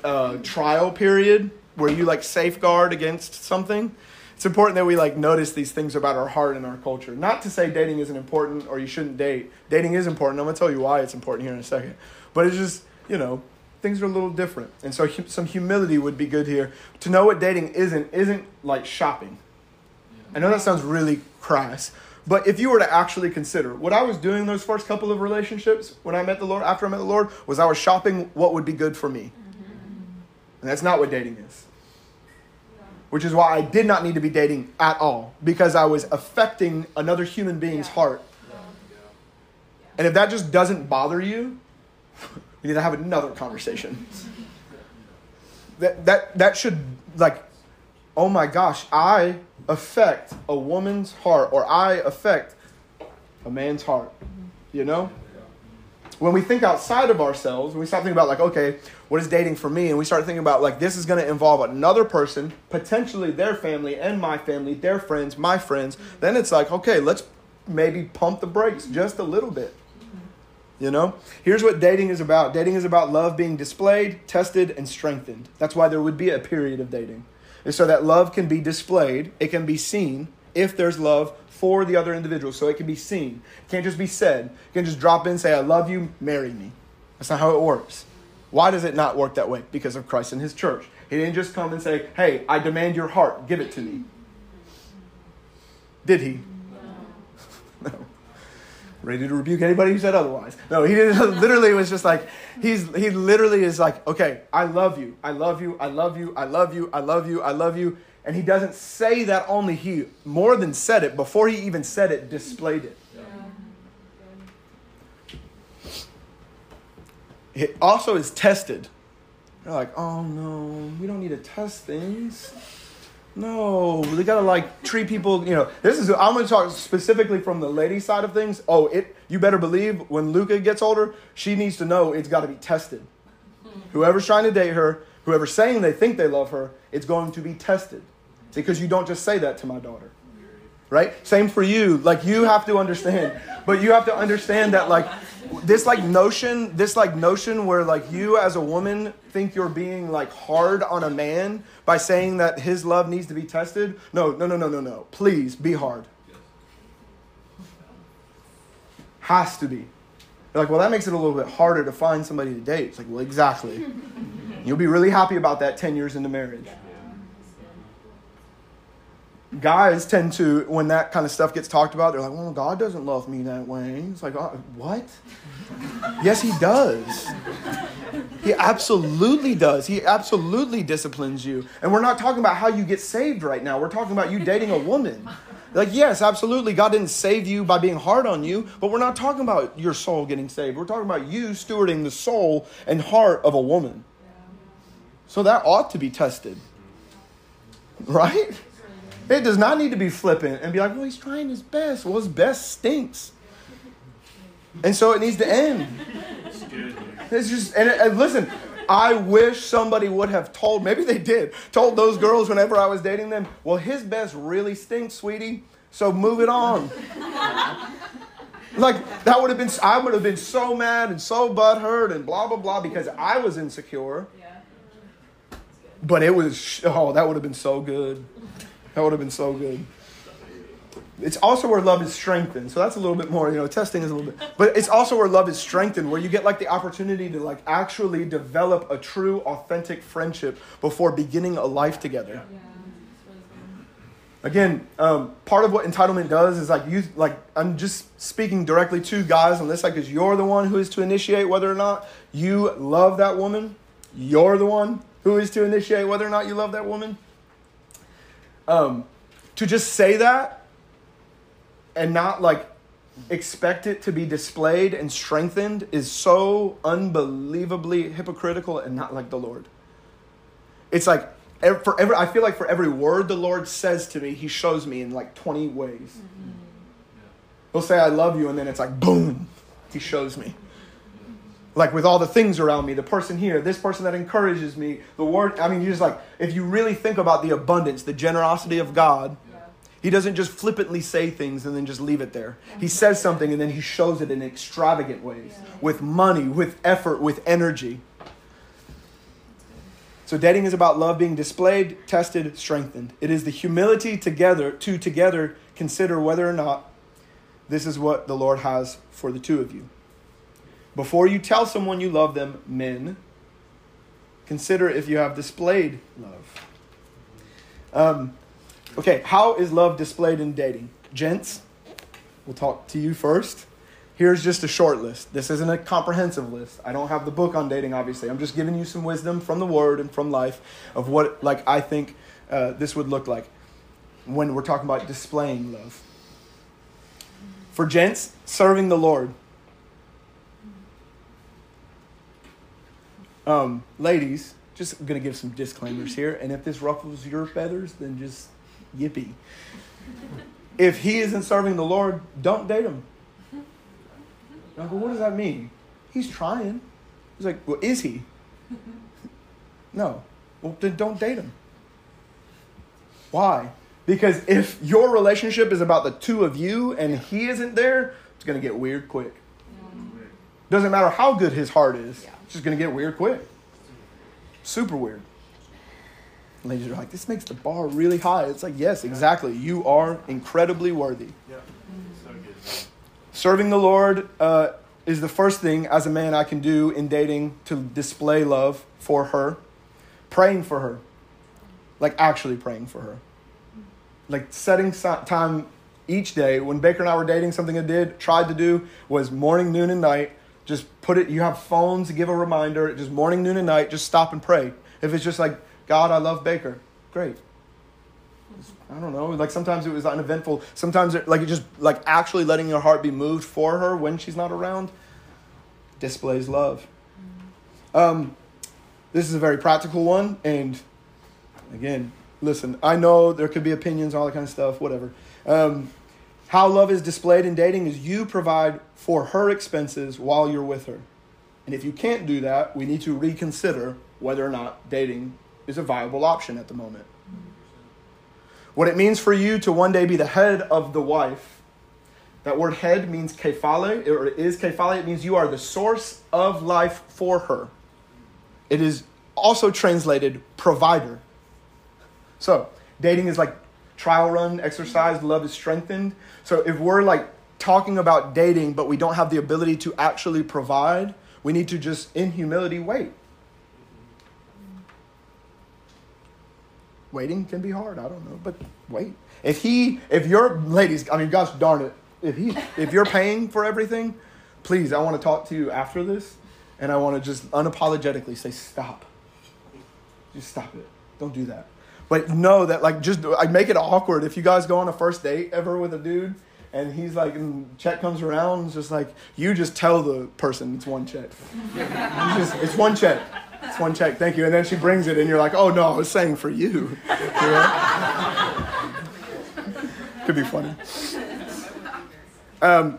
trial period where you like safeguard against something. It's important that we like notice these things about our heart and our culture. Not to say dating isn't important or you shouldn't date. Dating is important. I'm going to tell you why it's important here in a second. But it's just, you know, things are a little different. And so some humility would be good here. To know what dating isn't like shopping. I know that sounds really crass, but if you were to actually consider what I was doing those first couple of relationships when I met the Lord, after I met the Lord, was I was shopping what would be good for me. And that's not what dating is. Which is why I did not need to be dating at all, because I was affecting another human being's heart. And if that just doesn't bother you, you need to have another conversation. That should, like, oh my gosh, I affect a woman's heart, or I affect a man's heart, you know? When we think outside of ourselves, when we start thinking about, like, okay, what is dating for me? And we start thinking about, like, this is going to involve another person, potentially their family and my family, their friends, my friends. Then it's like, okay, let's maybe pump the brakes just a little bit. You know, here's what dating is about. Dating is about love being displayed, tested, and strengthened. That's why there would be a period of dating. Is so that love can be displayed. It can be seen if there's love for the other individual. So it can be seen. It can't just be said. You can't just drop in, say, I love you, marry me. That's not how it works. Why does it not work that way? Because of Christ and his church. He didn't just come and say, hey, I demand your heart. Give it to me. Did he? No. No. Ready to rebuke anybody who said otherwise. No, he didn't. Literally was just like, he literally is like, okay, I love you. I love you. I love you. I love you. I love you. I love you. And he doesn't say that only. He more than said it. Before he even said it, displayed it. Yeah. It also is tested. They're like, oh no, we don't need to test things. No, we gotta like treat people, you know. This is, I'm gonna talk specifically from the lady side of things. Oh, you better believe when Luca gets older, she needs to know it's gotta be tested. Whoever's trying to date her, whoever's saying they think they love her, it's going to be tested. Because you don't just say that to my daughter. Right? Same for you. Like, you have to understand. But you have to understand that, like, this notion where, like, you as a woman think you're being, like, hard on a man by saying that his love needs to be tested. No. Please be hard. Has to be. You're like, well, that makes it a little bit harder to find somebody to date. It's like, well, exactly. You'll be really happy about that 10 years into marriage. Guys tend to, when that kind of stuff gets talked about, they're like, well, God doesn't love me that way. It's like, oh, what? Yes, he does. He absolutely does. He absolutely disciplines you. And we're not talking about how you get saved right now. We're talking about you dating a woman. Like, yes, absolutely. God didn't save you by being hard on you, but we're not talking about your soul getting saved. We're talking about you stewarding the soul and heart of a woman. So that ought to be tested, right? It does not need to be flippant and be like, well, he's trying his best. Well, his best stinks. And so it needs to end. It's just, and listen, I wish somebody would have told, maybe they did, told those girls whenever I was dating them, well, his best really stinks, sweetie, so move it on. Like, that would have been, I would have been so mad and so butthurt and blah, blah, blah, because I was insecure. But it was, oh, that would have been so good. That would have been so good. It's also where love is strengthened. So that's a little bit more, you know, testing is a little bit. But it's also where love is strengthened, where you get like the opportunity to like actually develop a true, authentic friendship before beginning a life together. Yeah. Again, part of what entitlement does is like you, like I'm just speaking directly to guys on this, like, because you're the one who is to initiate whether or not you love that woman. You're the one who is to initiate whether or not you love that woman. To just say that and not like expect it to be displayed and strengthened is so unbelievably hypocritical and not like the Lord. It's like I feel like for every word the Lord says to me, he shows me in like 20 ways. Mm-hmm. He'll say, I love you. And then it's like, boom, he shows me. Like with all the things around me, the person here, this person that encourages me, the word, I mean, you're just like, if you really think about the abundance, the generosity of God, yeah. He doesn't just flippantly say things and then just leave it there. Yeah. He says something and then he shows it in extravagant ways, yeah. With money, with effort, with energy. So dating is about love being displayed, tested, strengthened. It is the humility together consider whether or not this is what the Lord has for the two of you. Before you tell someone you love them, men, consider if you have displayed love. Okay, how is love displayed in dating? Gents, we'll talk to you first. Here's just a short list. This isn't a comprehensive list. I don't have the book on dating, obviously. I'm just giving you some wisdom from the Word and from life of what, like, I think this would look like when we're talking about displaying love. For gents, serving the Lord. Ladies, just going to give some disclaimers here. And if this ruffles your feathers, then just yippee. If he isn't serving the Lord, don't date him. Now, but what does that mean? He's trying. He's like, well, is he? No. Well, then don't date him. Why? Because if your relationship is about the two of you and he isn't there, it's going to get weird quick. Doesn't matter how good his heart is. Yeah. It's just going to get weird quick. Super weird. Ladies are like, this makes the bar really high. It's like, yes, exactly. You are incredibly worthy. Yeah. So good. Serving the Lord is the first thing as a man I can do in dating to display love for her. Praying for her. Like actually praying for her. Like setting time each day. When Baker and I were dating, something I tried to do was morning, noon, and night. Just put it, you have phones, give a reminder, just morning, noon, and night, just stop and pray. If it's just like, God, I love Baker, great. I don't know, like sometimes it was uneventful. Sometimes it actually letting your heart be moved for her when she's not around displays love. This is a very practical one. And again, listen, I know there could be opinions, all that kind of stuff, whatever. How love is displayed in dating is you provide for her expenses while you're with her. And if you can't do that, we need to reconsider whether or not dating is a viable option at the moment. What it means for you to one day be the head of the wife. That word head means kephale, or is kephale. It means you are the source of life for her. It is also translated provider. So dating is like trial run, exercise, love is strengthened. So if we're like talking about dating, but we don't have the ability to actually provide, we need to just in humility wait. Waiting can be hard. I don't know, but wait. If your ladies, I mean, gosh darn it. If you're paying for everything, please, I want to talk to you after this. And I want to just unapologetically say, stop. Just stop it. Don't do that. But know that, like, just I make it awkward if you guys go on a first date ever with a dude, and he's like, and check comes around, and it's just like you just tell the person it's one check. It's one check. It's one check. Thank you. And then she brings it, and you're like, oh no, I was saying for you. Could be funny.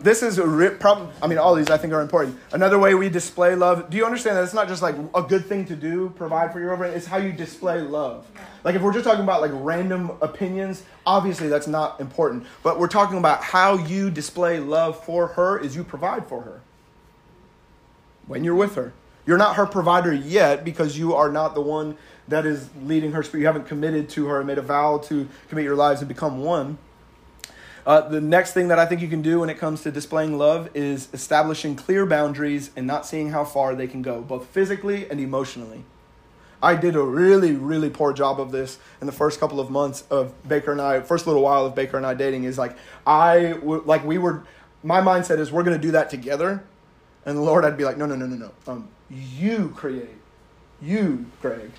This is a problem. I mean, all these I think are important. Another way we display love. Do you understand that it's not just like a good thing to do, provide for your overhead? It's how you display love. Like if we're just talking about like random opinions, obviously that's not important. But we're talking about how you display love for her is you provide for her. When you're with her. You're not her provider yet because you are not the one that is leading her spirit. You haven't committed to her and made a vow to commit your lives and become one. The next thing that I think you can do when it comes to displaying love is establishing clear boundaries and not seeing how far they can go, both physically and emotionally. I did a really, really poor job of this in the first couple of months of Baker and I, first little while of Baker and I dating is like, my mindset is we're going to do that together. And the Lord, I'd be like, no. You, Greg,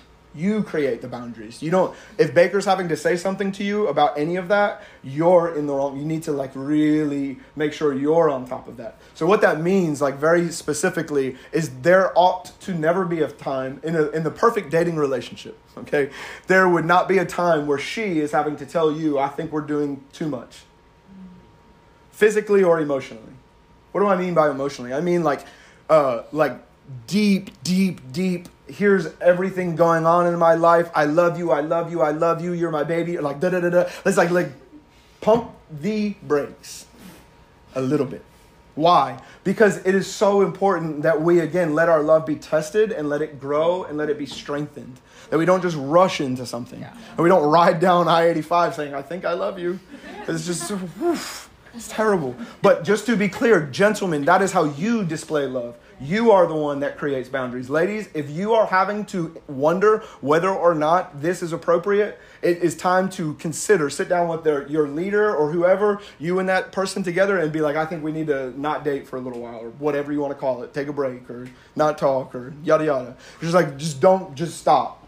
create the boundaries. You don't, if Baker's having to say something to you about any of that, you're in the wrong. You need to like really make sure you're on top of that. So what that means, like very specifically, is there ought to never be a time in the perfect dating relationship, okay? There would not be a time where she is having to tell you, I think we're doing too much. Physically or emotionally. What do I mean by emotionally? I mean like deep, here's everything going on in my life. I love you. You're my baby. Like, da-da-da-da. It's like, pump the brakes a little bit. Why? Because it is so important that we, again, let our love be tested and let it grow and let it be strengthened. That we don't just rush into something. Yeah. And we don't ride down I-85 saying, I think I love you. It's just, oof, it's terrible. But just to be clear, gentlemen, that is how you display love. You are the one that creates boundaries. Ladies, if you are having to wonder whether or not this is appropriate, it is time to consider, sit down with your leader or whoever, you and that person together and be like, I think we need to not date for a little while or whatever you want to call it. Take a break or not talk or yada, yada. Just like, just stop.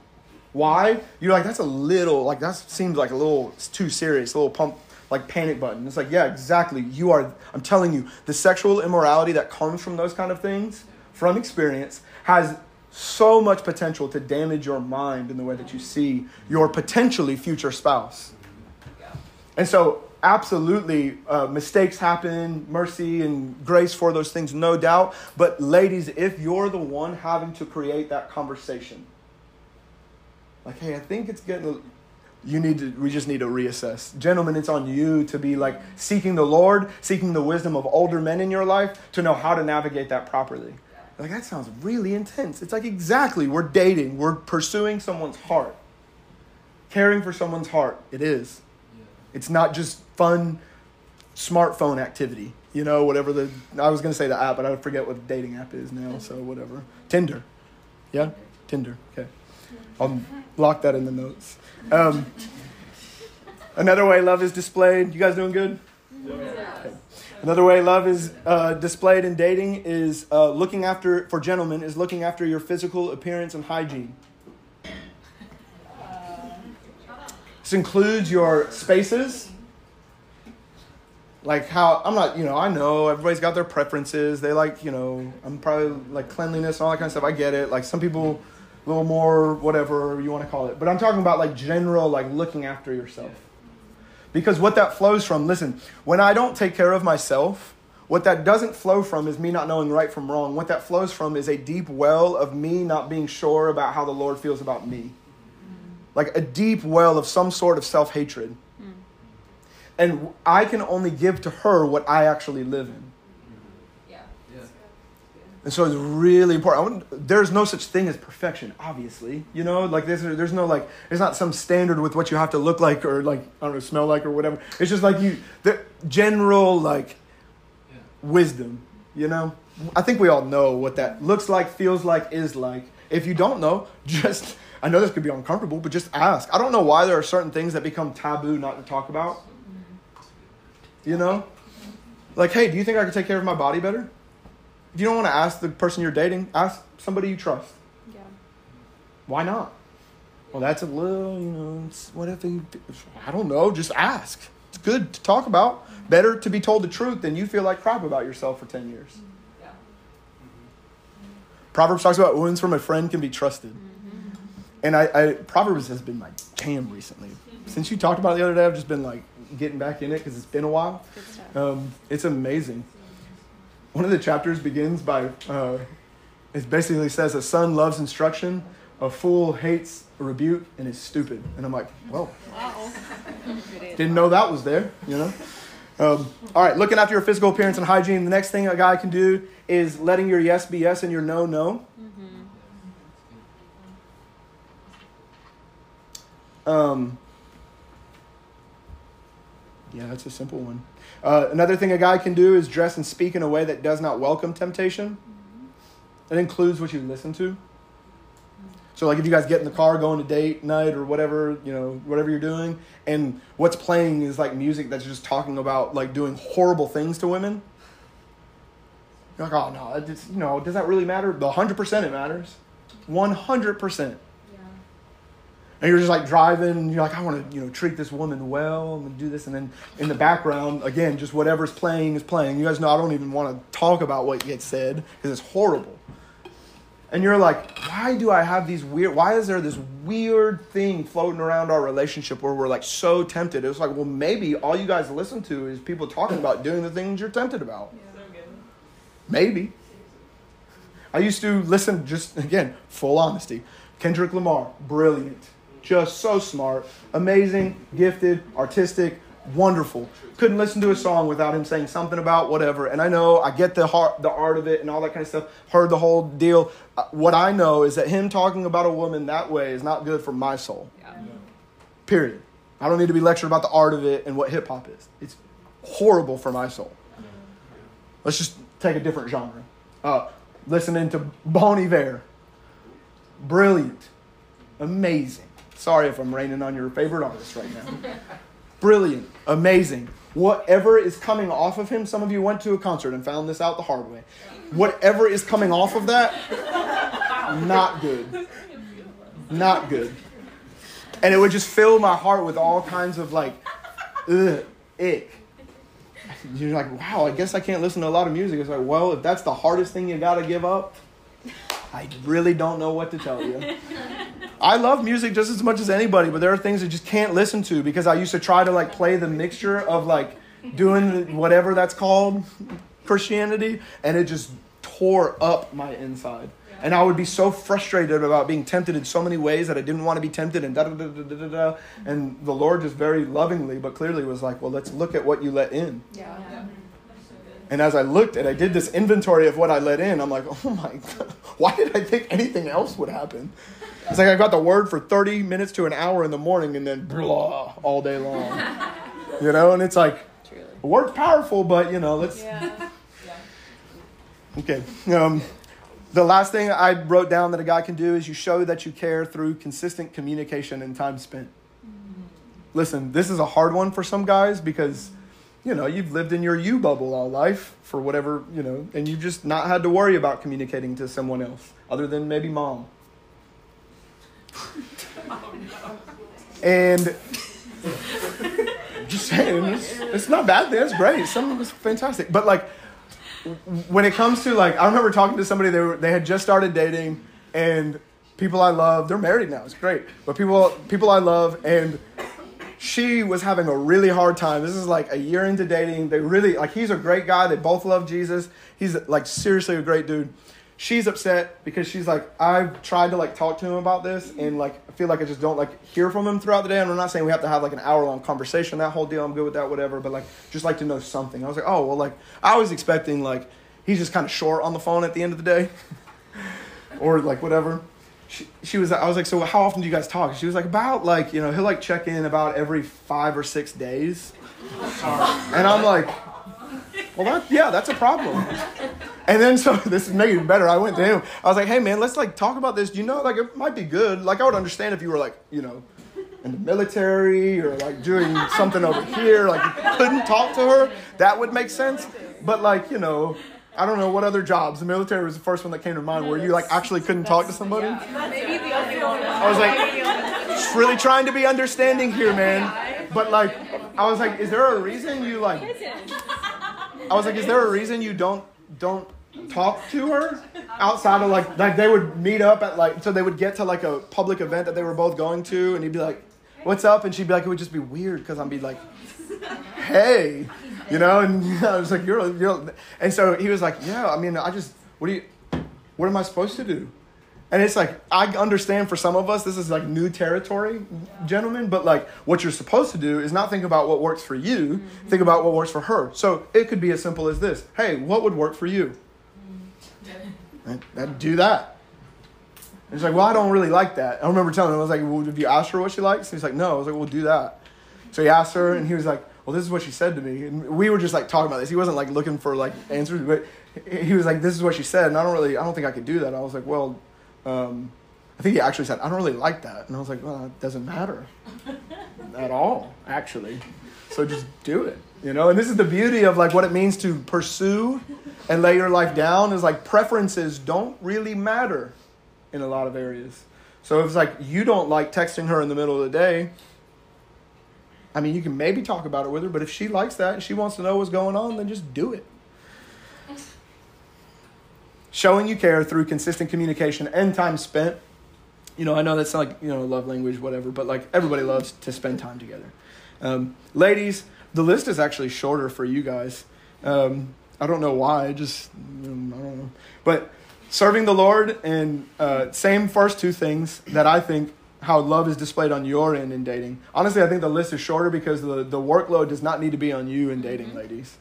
Why? You're like, that's a little, like that seems like a little, it's too serious, a little pump. Like panic button. It's like, yeah, exactly. I'm telling you, the sexual immorality that comes from those kind of things, from experience, has so much potential to damage your mind in the way that you see your potentially future spouse. And so absolutely, mistakes happen, mercy and grace for those things, no doubt. But ladies, if you're the one having to create that conversation, like, hey, I think it's getting... we just need to reassess. Gentlemen, it's on you to be like seeking the Lord, seeking the wisdom of older men in your life to know how to navigate that properly. Like, that sounds really intense. It's like, exactly. We're dating. We're pursuing someone's heart. Caring for someone's heart. It is. Yeah. It's not just fun smartphone activity. You know, whatever I was going to say the app, but I forget what the dating app is now. So whatever. Tinder. Yeah? Tinder. Okay. I'll lock that in the notes. Another way love is displayed. You guys doing good? Yeah. Okay. Another way love is displayed in dating is looking after your physical appearance and hygiene. This includes your spaces. Like how, I know everybody's got their preferences. They like, I'm probably like cleanliness and all that kind of stuff. I get it. Like some people... a little more, whatever you want to call it. But I'm talking about like general, like looking after yourself. Because what that flows from, listen, when I don't take care of myself, what that doesn't flow from is me not knowing right from wrong. What that flows from is a deep well of me not being sure about how the Lord feels about me. Like a deep well of some sort of self-hatred. And I can only give to her what I actually live in. And so it's really important. There's no such thing as perfection, obviously. There's no like, it's not some standard with what you have to look like or like, I don't know, smell like or whatever. It's just like the general like wisdom, I think we all know what that looks like, feels like, is like. If you don't know, I know this could be uncomfortable, but just ask. I don't know why there are certain things that become taboo not to talk about. Like, hey, do you think I could take care of my body better? If you don't want to ask the person you're dating, ask somebody you trust. Yeah. Why not? Well, that's a little, what if he, I don't know, just ask. It's good to talk about. Better to be told the truth than you feel like crap about yourself for 10 years. Yeah. Proverbs talks about wounds from a friend can be trusted. Mm-hmm. And Proverbs has been my jam recently. Since you talked about it the other day, I've just been like getting back in it because it's been a while. It's amazing. One of the chapters begins by, it basically says, a son loves instruction, a fool hates rebuke, and is stupid. And I'm like, whoa. Wow. Didn't know that was there, All right, looking after your physical appearance and hygiene. The next thing a guy can do is letting your yes be yes and your no, no. Mm-hmm. Yeah, that's a simple one. Another thing a guy can do is dress and speak in a way that does not welcome temptation. That includes what you listen to. So like if you guys get in the car, going to date night or whatever, whatever you're doing, and what's playing is like music that's just talking about like doing horrible things to women. You're like, oh no, it's, does that really matter? 100% it matters. 100%. And you're just like driving, you're like, I want to, treat this woman well, I'm going to do this. And then in the background, again, just whatever's playing is playing. You guys know I don't even want to talk about what gets said because it's horrible. And you're like, why is there this weird thing floating around our relationship where we're like so tempted? It's like, well, maybe all you guys listen to is people talking about doing the things you're tempted about. Yeah. Maybe. I used to listen, just again, full honesty. Kendrick Lamar, brilliant. Just so smart, amazing, gifted, artistic, wonderful. Couldn't listen to a song without him saying something about whatever. And I know, I get the art of it and all that kind of stuff. Heard the whole deal. What I know is that him talking about a woman that way is not good for my soul. Yeah. Period. I don't need to be lectured about the art of it and what hip hop is. It's horrible for my soul. Let's just take a different genre. Listening to Bon Iver. Brilliant. Amazing. Sorry if I'm raining on your favorite artist right now. Brilliant. Amazing. Whatever is coming off of him, some of you went to a concert and found this out the hard way. Whatever is coming off of that, not good. Not good. And it would just fill my heart with all kinds of like, ugh, ick. You're like, wow, I guess I can't listen to a lot of music. It's like, well, if that's the hardest thing you got to give up, I really don't know what to tell you. I love music just as much as anybody, but there are things I just can't listen to because I used to try to like play the mixture of like doing whatever that's called Christianity, and it just tore up my inside. And I would be so frustrated about being tempted in so many ways that I didn't want to be tempted and da-da-da-da-da-da. And the Lord just very lovingly but clearly was like, well, let's look at what you let in. Yeah. Yeah. And as I looked and I did this inventory of what I let in, I'm like, oh my God, why did I think anything else would happen? It's like I got the word for 30 minutes to an hour in the morning and then blah all day long. You know, and it's like, truly. The word's powerful, but, you know, let's... Yeah. Okay. The last thing I wrote down that a guy can do is you show that you care through consistent communication and time spent. Mm-hmm. Listen, this is a hard one for some guys because, you know, you've lived in your you bubble all life for whatever, you know, and you've just not had to worry about communicating to someone else other than maybe mom. And I'm just saying, it's not bad. That's great. Some of it's fantastic. But like, when it comes to, like, I remember talking to somebody, they had just started dating, and people I love, they're married now, it's great, but people I love, and she was having a really hard time. This is, like, a year into dating. They really, like, he's a great guy. They both love Jesus. He's, like, seriously a great dude. She's upset because she's, like, I've tried to, like, talk to him about this, and, like, I feel like I just don't, like, hear from him throughout the day, and I'm not saying we have to have, like, an hour-long conversation, that whole deal, I'm good with that, whatever, but, like, just like to know something. I was like, oh, well, like, I was expecting, like, he's just kind of short on the phone at the end of the day, or, like, whatever. She was, I was like, so how often do you guys talk? She was like, about, like, you know, he'll, like, check in about every 5 or 6 days, and I'm like, well, that's a problem. And then, so this is making it better. I went to him. I was like, hey, man, let's, like, talk about this. You know, like, it might be good. Like, I would understand if you were, like, you know, in the military or, like, doing something over here. Like, you couldn't talk to her. That would make sense. But, like, you know, I don't know what other jobs. The military was the first one that came to mind where you, like, actually couldn't talk to somebody. Maybe the other one. I was like, just really trying to be understanding here, man. But, like, I was like, is there a reason you, like... I was like, is there a reason you don't talk to her outside of like they would meet up at like, so they would get to like a public event that they were both going to, and he'd be like, what's up? And she'd be like, it would just be weird because I'd be like, hey, you know? And I was like, you're, and so he was like, yeah, I mean, I just, what am I supposed to do? And it's like, I understand for some of us, this is like new territory, gentlemen, but like what you're supposed to do is not think about what works for you, mm-hmm. Think about what works for her. So it could be as simple as this. Hey, what would work for you? I'd do that. And she's like, well, I don't really like that. I remember telling him, I was like, well, have you asked her what she likes? And he's like, no. I was like, well, do that. So he asked her and he was like, well, this is what she said to me. And we were just like talking about this. He wasn't like looking for like answers, but he was like, this is what she said. And I don't think I could do that. And I was like, well, I think he actually said, I don't really like that. And I was like, well, it doesn't matter at all, actually. So just do it, you know? And this is the beauty of like what it means to pursue and lay your life down is like preferences don't really matter in a lot of areas. So if it's like, you don't like texting her in the middle of the day, I mean, you can maybe talk about it with her, but if she likes that and she wants to know what's going on, then just do it. Showing you care through consistent communication and time spent. You know, I know that's like, you know, love language, whatever, but like everybody loves to spend time together. Ladies, the list is actually shorter for you guys. I don't know why, just, I don't know. But serving the Lord and same first two things that I think how love is displayed on your end in dating. Honestly, I think the list is shorter because the workload does not need to be on you in dating, ladies.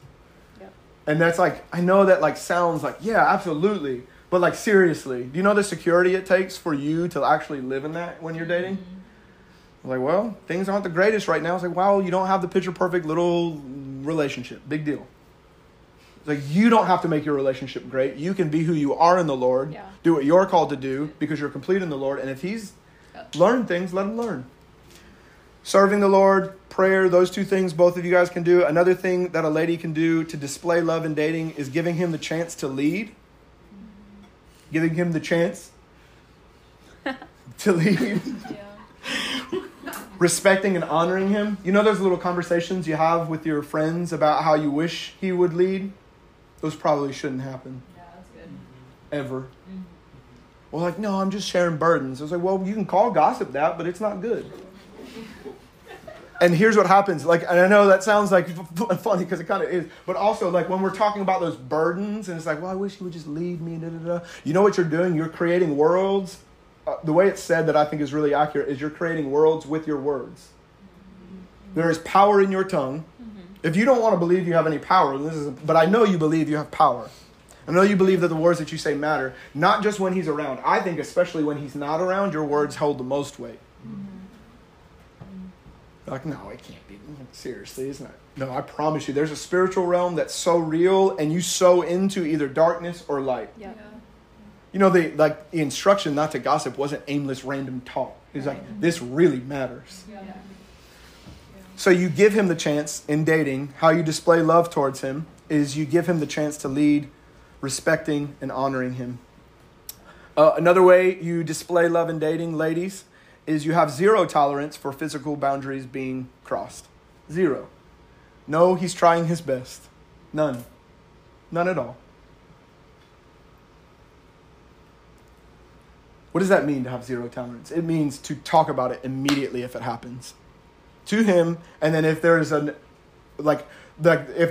And that's like, I know that like sounds like, yeah, absolutely. But like, seriously, do you know the security it takes for you to actually live in that when you're dating? I'm like, well, things aren't the greatest right now. It's like, wow, you don't have the picture perfect little relationship. Big deal. It's like, you don't have to make your relationship great. You can be who you are in the Lord. Yeah. Do what you're called to do because you're complete in the Lord. And if he's learned things, let him learn. Serving the Lord, prayer, those two things both of you guys can do. Another thing that a lady can do to display love in dating is giving him the chance to lead. Giving him the chance to lead. Respecting and honoring him. You know those little conversations you have with your friends about how you wish he would lead? Those probably shouldn't happen. Yeah, that's good. Ever. Mm-hmm. Well, like, no, I'm just sharing burdens. I was like, well, you can call gossip that, but it's not good. And here's what happens. Like, and I know that sounds like funny because it kind of is, but also like when we're talking about those burdens and it's like, well, I wish you would just leave me. Da, da, da. You know what you're doing? You're creating worlds. The way it's said that I think is really accurate is you're creating worlds with your words. There is power in your tongue. If you don't want to believe you have any power, but I know you believe you have power. I know you believe that the words that you say matter, not just when he's around. I think especially when he's not around, your words hold the most weight. Like, no, it can't be. Seriously, it's not. No, I promise you, there's a spiritual realm that's so real, and you sow into either darkness or light. Yeah. You know, the instruction not to gossip wasn't aimless, random talk. He's right. Like, this really matters. Yeah. Yeah. So you give him the chance in dating. How you display love towards him is you give him the chance to lead, respecting and honoring him. Another way you display love in dating, ladies, is you have zero tolerance for physical boundaries being crossed. Zero. No, he's trying his best. None. None at all. What does that mean to have zero tolerance? It means to talk about it immediately if it happens. To him, and then if there is if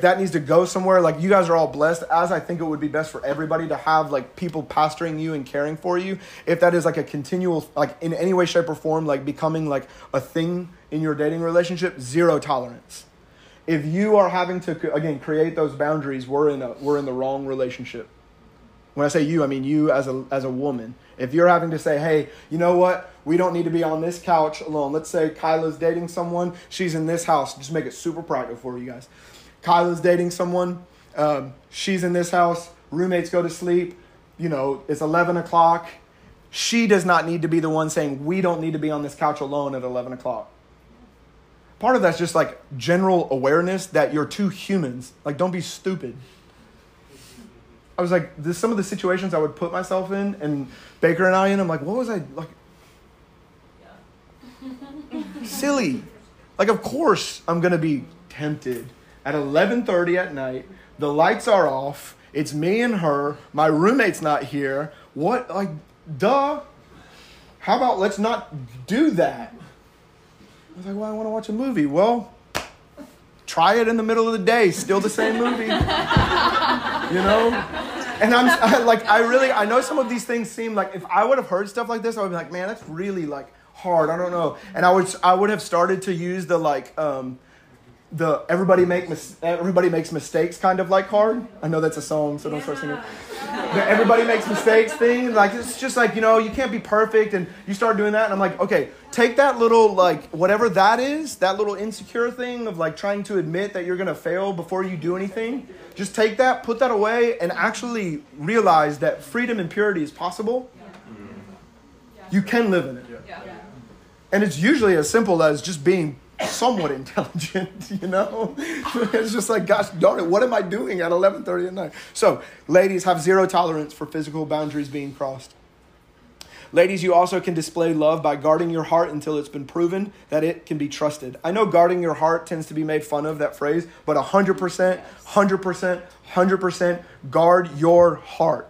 that needs to go somewhere, like, you guys are all blessed, as I think it would be best for everybody to have, like, people pastoring you and caring for you. If that is, like, a continual, like, in any way, shape, or form, like, becoming, like, a thing in your dating relationship, zero tolerance. If you are having to, again, create those boundaries, we're in the wrong relationship. When I say you, I mean you as a woman. If you're having to say, hey, you know what? We don't need to be on this couch alone. Let's say Kyla's dating someone. She's in this house. Just make it super practical for you guys. Kyla's dating someone. She's in this house. Roommates go to sleep. You know, it's 11 o'clock. She does not need to be the one saying, we don't need to be on this couch alone at 11 o'clock. Part of that's just like general awareness that you're two humans. Like, don't be stupid. I was like, some of the situations I would put myself in, and Baker and I in, I'm like, what was I, like, yeah. Silly. Like, of course I'm going to be tempted. At 11:30 at night, the lights are off, it's me and her, my roommate's not here, what, like, duh. How about let's not do that? I was like, well, I want to watch a movie. Well, try it in the middle of the day, still the same movie. You know? And I know some of these things seem like, if I would have heard stuff like this, I would be like, man, that's really like hard. I don't know. And I would have started to use the like, the everybody makes mistakes kind of like card. I know that's a song, so don't start singing. The everybody makes mistakes thing. Like, it's just like, you know, you can't be perfect. And you start doing that. And I'm like, okay, take that little, like, whatever that is, that little insecure thing of like trying to admit that you're going to fail before you do anything. Just take that, put that away, and actually realize that freedom and purity is possible. Yeah. Yeah. You can live in it. Yeah. Yeah. And it's usually as simple as just being somewhat intelligent, you know? It's just like, gosh darn it, what am I doing at 11:30 at night? So, ladies, have zero tolerance for physical boundaries being crossed. Ladies, you also can display love by guarding your heart until it's been proven that it can be trusted. I know guarding your heart tends to be made fun of, that phrase, but 100%, 100%, 100% guard your heart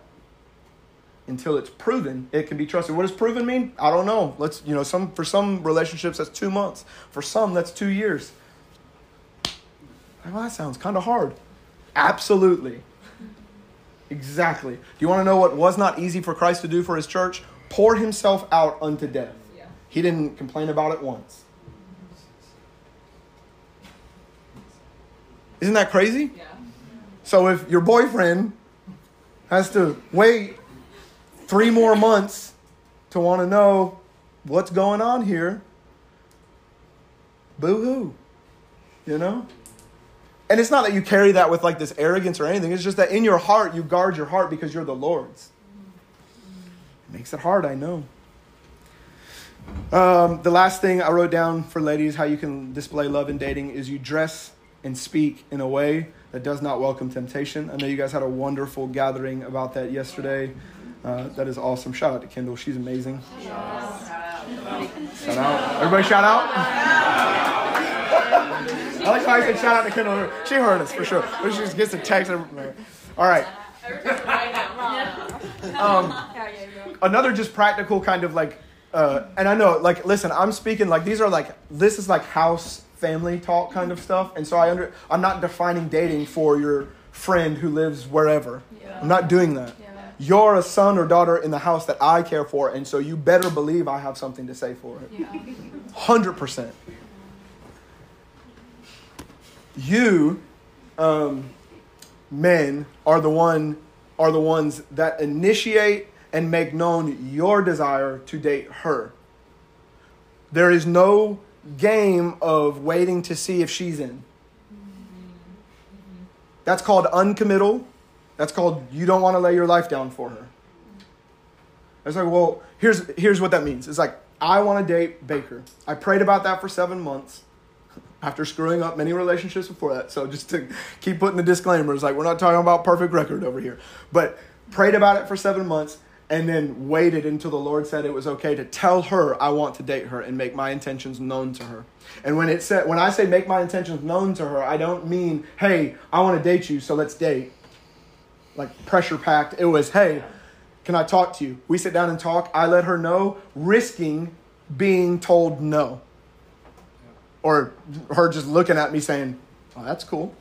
until it's proven it can be trusted. What does proven mean? I don't know. Let's, you know, for some relationships, that's 2 months. For some, that's 2 years. Well, that sounds kind of hard. Absolutely. Exactly. Do you want to know what was not easy for Christ to do for his church? Pour himself out unto death. Yeah. He didn't complain about it once. Isn't that crazy? Yeah. So if your boyfriend has to wait 3 more months to want to know what's going on here, boo-hoo, you know? And it's not that you carry that with like this arrogance or anything. It's just that in your heart, you guard your heart because you're the Lord's. Makes it hard, I know. The last thing I wrote down for ladies, how you can display love in dating, is you dress and speak in a way that does not welcome temptation. I know you guys had a wonderful gathering about that yesterday. That is awesome. Shout out to Kendall. She's amazing. Shout out. Everybody shout out. I like how I said shout out to Kendall. She heard us for sure. But she just gets a text. All right. yeah, yeah. Another just practical kind of like, and I know, like, listen, I'm speaking like these are like, this is like house family talk kind of stuff. And so I'm not defining dating for your friend who lives wherever. Yeah. I'm not doing that. Yeah. You're a son or daughter in the house that I care for. And so you better believe I have something to say for it. Yeah. 100%. You, men, are the ones that initiate and make known your desire to date her. There is no game of waiting to see if she's in. That's called uncommittal. That's called you don't want to lay your life down for her. It's like, well, here's what that means. It's like, I want to date Baker. I prayed about that for 7 months. After screwing up many relationships before that. So just to keep putting the disclaimers, like we're not talking about perfect record over here. But prayed about it for 7 months and then waited until the Lord said it was okay to tell her I want to date her and make my intentions known to her. And when I say make my intentions known to her, I don't mean, hey, I want to date you, so let's date. Like pressure packed. It was, hey, can I talk to you? We sit down and talk. I let her know, risking being told no. Or her just looking at me saying, oh, that's cool.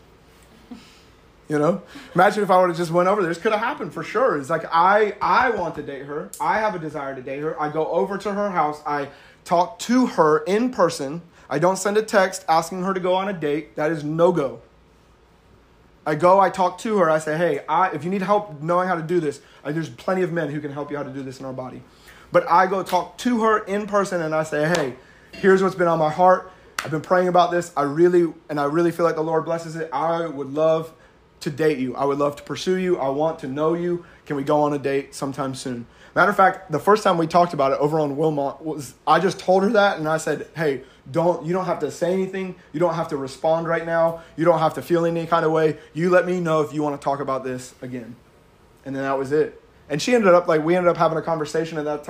You know, imagine if I would have just went over there. This could have happened for sure. It's like, I want to date her. I have a desire to date her. I go over to her house. I talk to her in person. I don't send a text asking her to go on a date. That is no go. I go, I talk to her. I say, hey, if you need help knowing how to do this, there's plenty of men who can help you how to do this in our body. But I go talk to her in person and I say, hey, here's what's been on my heart. I've been praying about this. I really feel like the Lord blesses it. I would love to date you. I would love to pursue you. I want to know you. Can we go on a date sometime soon? Matter of fact, the first time we talked about it over on Wilmot was I just told her that and I said, hey, you don't have to say anything. You don't have to respond right now. You don't have to feel any kind of way. You let me know if you want to talk about this again. And then that was it. And she ended up we ended up having a conversation in that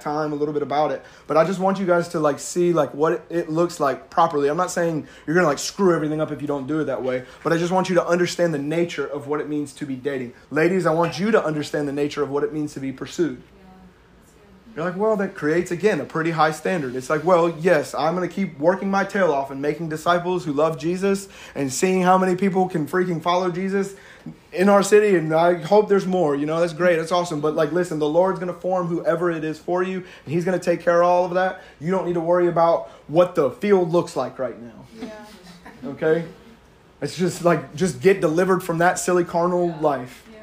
time a little bit about it. But I just want you guys to see what it looks like properly. I'm not saying you're going to screw everything up if you don't do it that way. But I just want you to understand the nature of what it means to be dating. Ladies, I want you to understand the nature of what it means to be pursued. Yeah, you're like, well, that creates, again, a pretty high standard. It's like, well, yes, I'm going to keep working my tail off and making disciples who love Jesus and seeing how many people can freaking follow Jesus in our city, and I hope there's more. That's great. That's awesome. But listen, the Lord's going to form whoever it is for you, and he's going to take care of all of that. You don't need to worry about what the field looks like right now. Yeah. Okay? It's just get delivered from that silly carnal life. Yeah.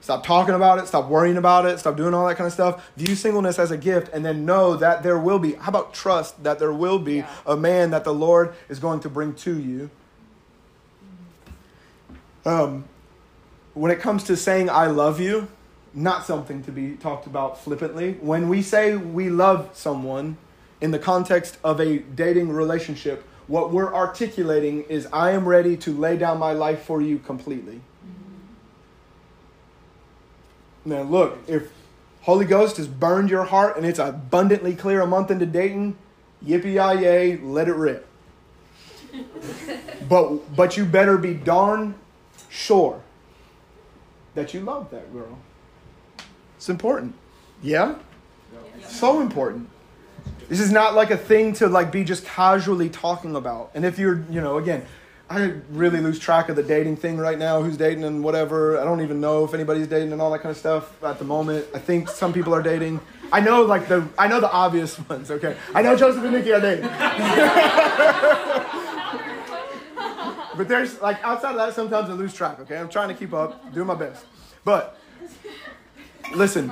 Stop talking about it. Stop worrying about it. Stop doing all that kind of stuff. View singleness as a gift, and then know that there will be, how about trust that there will be a man that the Lord is going to bring to you. When it comes to saying I love you, not something to be talked about flippantly. When we say we love someone in the context of a dating relationship, what we're articulating is I am ready to lay down my life for you completely. Mm-hmm. Now look, if Holy Ghost has burned your heart and it's abundantly clear a month into dating, yippee-yay, let it rip. But you better be darn sure that you love that girl. It's important. Yeah? Yeah? So important. This is not a thing to be just casually talking about. And if you're, again, I really lose track of the dating thing right now, who's dating and whatever. I don't even know if anybody's dating and all that kind of stuff at the moment. I think some people are dating. I know the obvious ones, okay? I know Joseph and Nikki are dating. But there's, outside of that, sometimes I lose track, okay? I'm trying to keep up, doing my best. But, listen,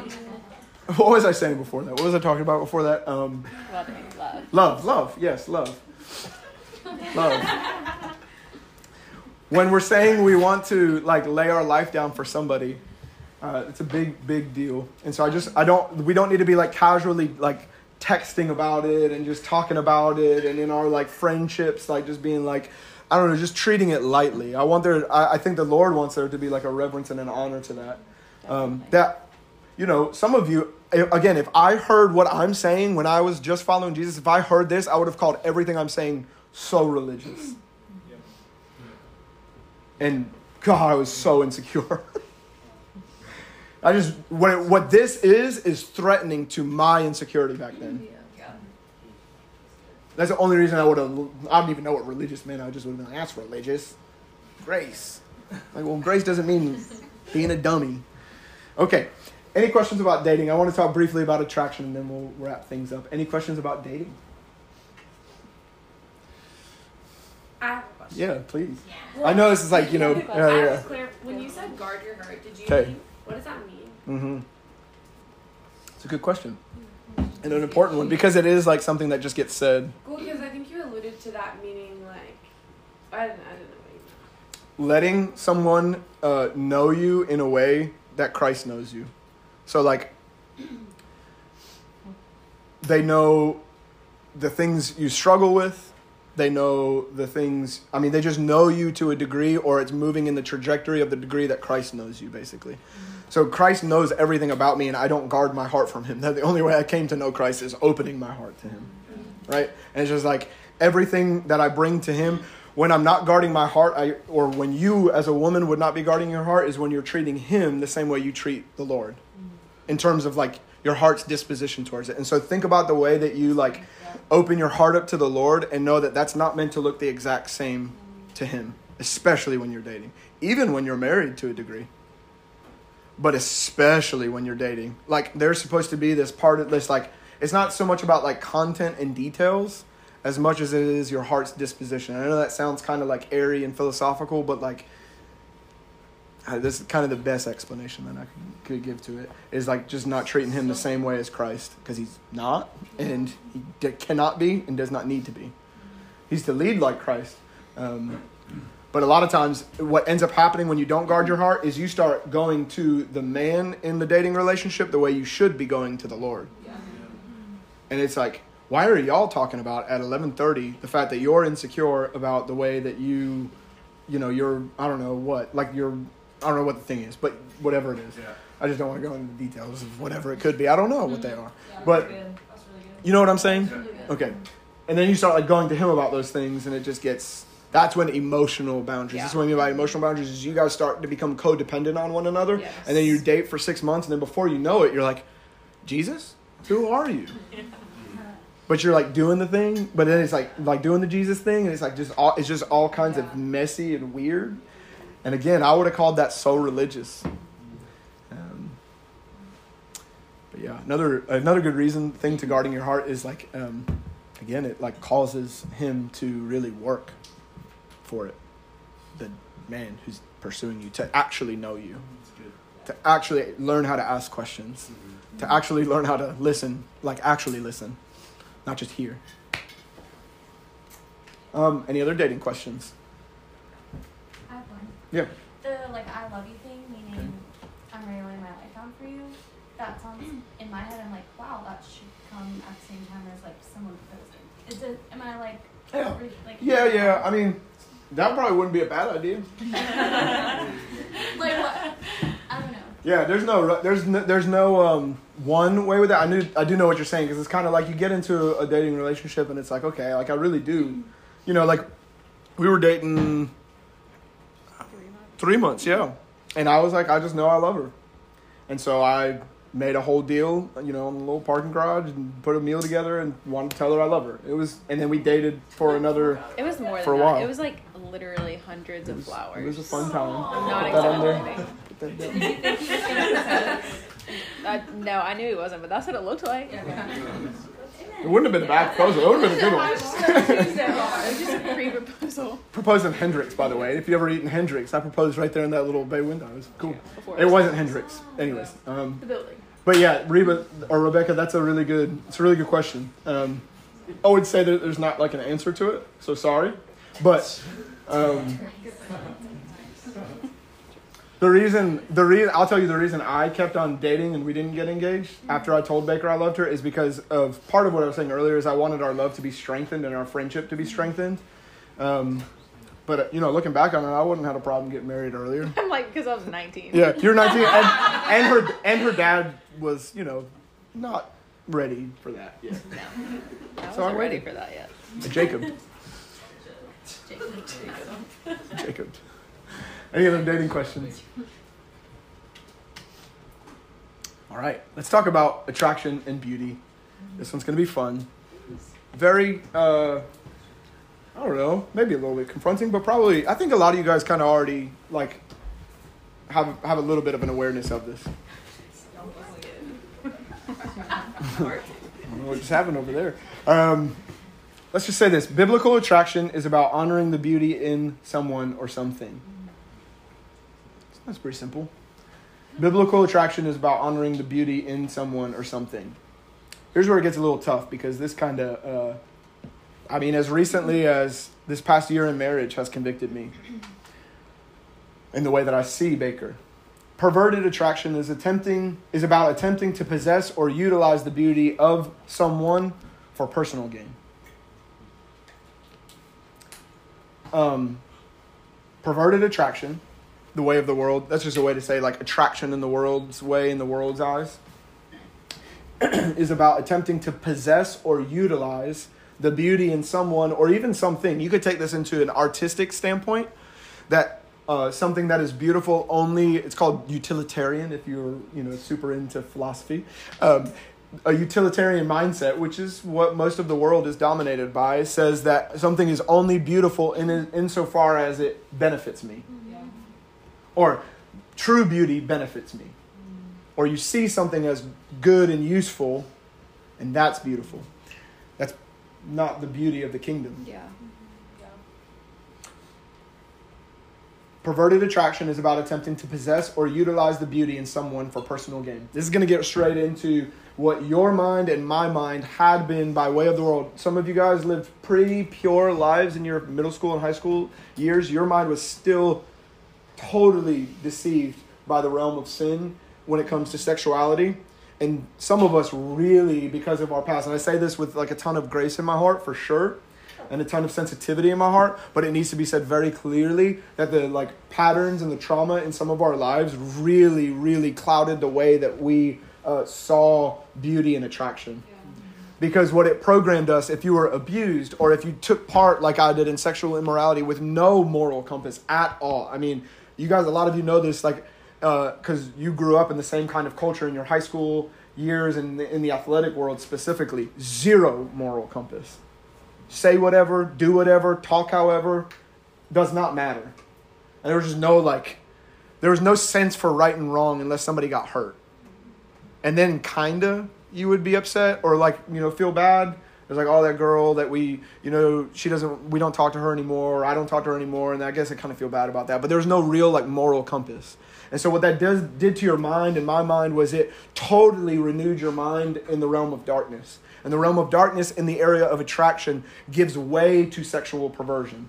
what was I saying before that? What was I talking about before that? Love, yes, love. Love. When we're saying we want to, lay our life down for somebody, it's a big, big deal. And so we don't need to be, casually, texting about it and just talking about it and in our, friendships, just being, I don't know, just treating it lightly. I think the Lord wants there to be a reverence and an honor to that. Some of you, again, if I heard what I'm saying when I was just following Jesus, if I heard this, I would have called everything I'm saying so religious. And God, I was so insecure. I just what this is threatening to my insecurity back then. Yeah. That's the only reason I would have. I don't even know what religious meant. I just would have been like, "That's religious, grace." Like, well, grace doesn't mean being a dummy. Okay. Any questions about dating? I want to talk briefly about attraction, and then we'll wrap things up. Any questions about dating? I have a question. Yeah, please. Yeah. Well, I know this is like, you know. Claire, when you said guard your heart, did you mean, what does that mean? Mm-hmm. It's a good question. Mm-hmm. And an important one, because it is like something that just gets said. Well, because I think you alluded to that meaning, like, I don't know what you mean. Letting someone know you in a way that Christ knows you. So, like, they know the things you struggle with. They know the things... I mean, they just know you to a degree, or it's moving in the trajectory of the degree that Christ knows you, basically. So Christ knows everything about me, and I don't guard my heart from him. The only way I came to know Christ is opening my heart to him, right? And it's just like everything that I bring to him... When I'm not guarding my heart, or when you as a woman would not be guarding your heart, is when you're treating him the same way you treat the Lord, in terms of like your heart's disposition towards it. And so think about the way that you like open your heart up to the Lord, and know that that's not meant to look the exact same to him, especially when you're dating, even when you're married to a degree, but especially when you're dating. Like, there's supposed to be this part of this, like, it's not so much about like content and details as much as it is your heart's disposition. I know that sounds kind of like airy and philosophical, but like, this is kind of the best explanation that I could give to it, is like just not treating him the same way as Christ, because he's not, and he cannot be, and does not need to be. He's to lead like Christ. But a lot of times what ends up happening when you don't guard your heart is you start going to the man in the dating relationship the way you should be going to the Lord. Yeah. And it's like, why are y'all talking about at 11:30 the fact that you're insecure about the way that you know, I don't know what the thing is, but whatever it is. Yeah. I just don't want to go into the details of whatever it could be. I don't know what they are. Yeah, but really you know what I'm saying? Really okay. And then you start like going to him about those things, and it just gets, that's when emotional boundaries. Yeah. This is what I mean by emotional boundaries, is you guys start to become codependent on one another. Yes. And then you date for 6 months, and then before you know it, you're like, Jesus, who are you? But you're like doing the thing, but then it's like doing the Jesus thing, and it's like just all kinds of messy and weird. And again, I would have called that so religious. But yeah, another good thing to guarding your heart is like, again, it like causes him to really work for it. The man who's pursuing you to actually know you, to actually learn how to ask questions, to actually learn how to listen, like actually listen. Not just here. Any other dating questions? I have one. Yeah. The like I love you thing, meaning I'm railing my life down for you. That sounds in my head. I'm like, wow, that should come at the same time as like someone proposing. Am I like? Yeah. Yeah. I mean, that probably wouldn't be a bad idea. Like what? I don't know. Yeah, there's no one way with that. I do know what you're saying, because it's kind of like you get into a dating relationship and it's like, okay, like I really do, you know, like we were dating 3 months, yeah, and I was like, I just know I love her, and so I made a whole deal, you know, in a little parking garage, and put a meal together and wanted to tell her I love her. It was, and then we dated for another. It was more for than a while. That. It was like literally hundreds of flowers. It was a fun time. I'm not exaggerating. Did you think he was going to No, I knew he wasn't, but that's what it looked like. It wouldn't have been a bad proposal. It would have been a good one. It was just a pre-proposal. Proposing Hendrix, by the way. If you've ever eaten Hendrix, I proposed right there in that little bay window. It was cool. Yeah, it wasn't Hendrix. Anyways. The building. But yeah, Rebecca, that's it's a really good question. I would say that there's not like an answer to it, so sorry. But... I'll tell you the reason I kept on dating and we didn't get engaged after I told Baker I loved her is because of part of what I was saying earlier is I wanted our love to be strengthened and our friendship to be strengthened. But, you know, looking back on it, I wouldn't have had a problem getting married earlier. I'm like, because I was 19. Yeah, you're 19. and her dad was, you know, not ready for that yet. No, I wasn't ready for that yet. Jacob. Any other dating questions? All right, let's talk about attraction and beauty. This one's going to be fun. Very, I don't know, maybe a little bit confronting, but probably, I think a lot of you guys kind of already, like, have a little bit of an awareness of this. I don't know what just happened over there. Let's just say this. Biblical attraction is about honoring the beauty in someone or something. That's pretty simple. Biblical attraction is about honoring the beauty in someone or something. Here's where it gets a little tough, because this kind of, I mean, as recently as this past year in marriage has convicted me in the way that I see Baker. Perverted attraction is about attempting to possess or utilize the beauty of someone for personal gain. Perverted attraction, the way of the world. That's just a way to say, like, attraction in the world's way, in the world's eyes, is about attempting to possess or utilize the beauty in someone or even something. You could take this into an artistic standpoint, that something that is beautiful only, it's called utilitarian if you're, you know, super into philosophy. A utilitarian mindset, which is what most of the world is dominated by, says that something is only beautiful insofar as it benefits me. Yeah. Or true beauty benefits me. Or you see something as good and useful, and that's beautiful. That's not the beauty of the kingdom. Yeah. Yeah. Perverted attraction is about attempting to possess or utilize the beauty in someone for personal gain. This is going to get straight into what your mind and my mind had been by way of the world. Some of you guys lived pretty pure lives in your middle school and high school years. Your mind was still totally deceived by the realm of sin when it comes to sexuality. And some of us really, because of our past, and I say this with, like, a ton of grace in my heart for sure, and a ton of sensitivity in my heart, but it needs to be said very clearly that the, like, patterns and the trauma in some of our lives really, really clouded the way that we saw beauty and attraction. Yeah. Because what it programmed us, if you were abused or if you took part like I did in sexual immorality with no moral compass at all. I mean, you guys, a lot of you know this, like, because you grew up in the same kind of culture in your high school years and in the athletic world specifically. Zero moral compass. Say whatever, do whatever, talk however, does not matter. And there was just no, like, there was no sense for right and wrong unless somebody got hurt. And then kinda you would be upset or, like, you know, feel bad. It's like, oh, that girl that we, you know, we don't talk to her anymore, or I don't talk to her anymore, and I guess I kind of feel bad about that. But there's no real, like, moral compass. And so what that did to your mind and my mind was it totally renewed your mind in the realm of darkness. And the realm of darkness in the area of attraction gives way to sexual perversion.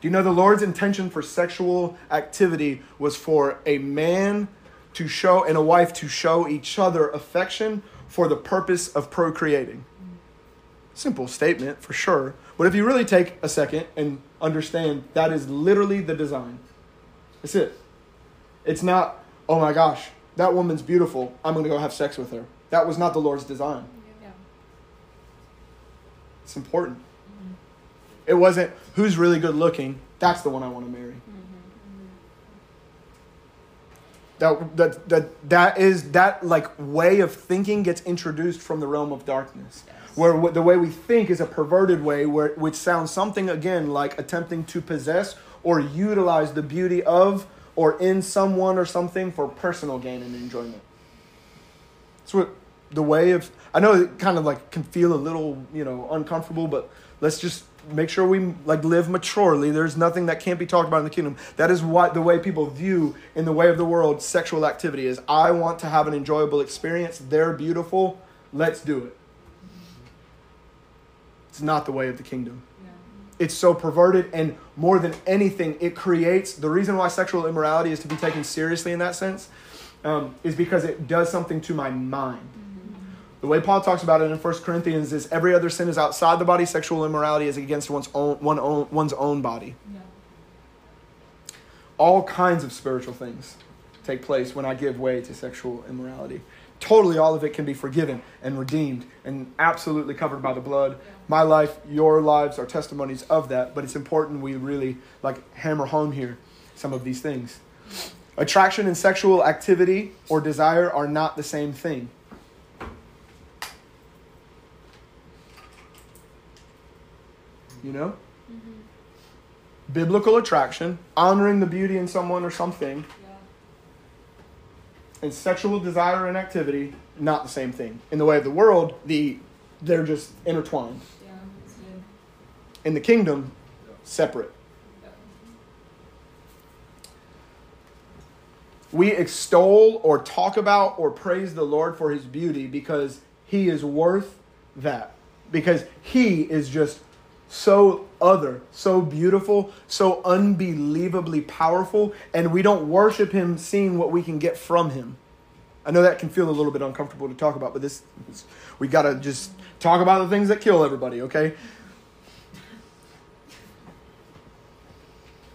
Do you know the Lord's intention for sexual activity was for a man to show and a wife to show each other affection for the purpose of procreating? Simple statement for sure. But if you really take a second and understand, that is literally the design. That's it. It's not, oh my gosh, that woman's beautiful, I'm going to go have sex with her. That was not the Lord's design. Yeah. It's important. Mm-hmm. It wasn't, who's really good looking, that's the one I want to marry. Mm-hmm. Mm-hmm. That like way of thinking gets introduced from the realm of darkness. Yes. Where the way we think is a perverted way, which sounds something, again, like attempting to possess or utilize the beauty of or in someone or something for personal gain and enjoyment. That's what the way of, I know it kind of, like, can feel a little, you know, uncomfortable, but let's just make sure we, like, live maturely. There's nothing that can't be talked about in the kingdom. That is what the way people view in the way of the world sexual activity is. I want to have an enjoyable experience. They're beautiful. Let's do it. It's not the way of the kingdom. It's so perverted, and more than anything, it creates, the reason why sexual immorality is to be taken seriously in that sense is because it does something to my mind. The way Paul talks about it in 1 Corinthians is every other sin is outside the body. Sexual immorality is against one's own body. Yeah. All kinds of spiritual things take place when I give way to sexual immorality. Totally all of it can be forgiven and redeemed and absolutely covered by the blood. My life, your lives are testimonies of that, but it's important we really, like, hammer home here some of these things. Attraction and sexual activity or desire are not the same thing. You know? Mm-hmm. Biblical attraction, honoring the beauty in someone or something, and sexual desire and activity, not the same thing. In the way of the world, they're just intertwined. Yeah, that's good. In the kingdom, separate. Yeah. We extol or talk about or praise the Lord for his beauty because he is worth that. Because he is just so other, so beautiful, so unbelievably powerful, and we don't worship him seeing what we can get from him. I know that can feel a little bit uncomfortable to talk about, but we got to just talk about the things that kill everybody, okay?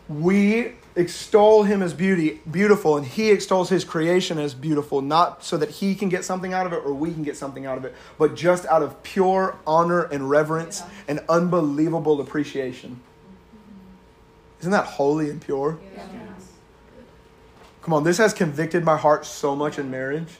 We extol him as beautiful, and he extols his creation as beautiful, not so that he can get something out of it or we can get something out of it, but just out of pure honor and reverence and unbelievable appreciation. Isn't that holy and pure? Yeah. Come on, this has convicted my heart so much in marriage.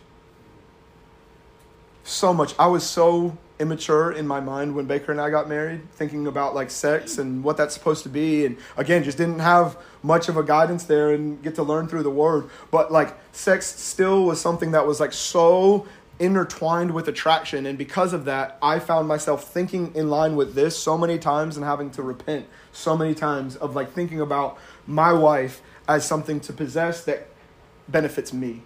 So much. I was so immature in my mind when Baker and I got married, thinking about like sex and what that's supposed to be, and again just didn't have much of a guidance there and get to learn through the word, but like sex still was something that was like so intertwined with attraction, and because of that I found myself thinking in line with this so many times and having to repent so many times of like thinking about my wife as something to possess that benefits me.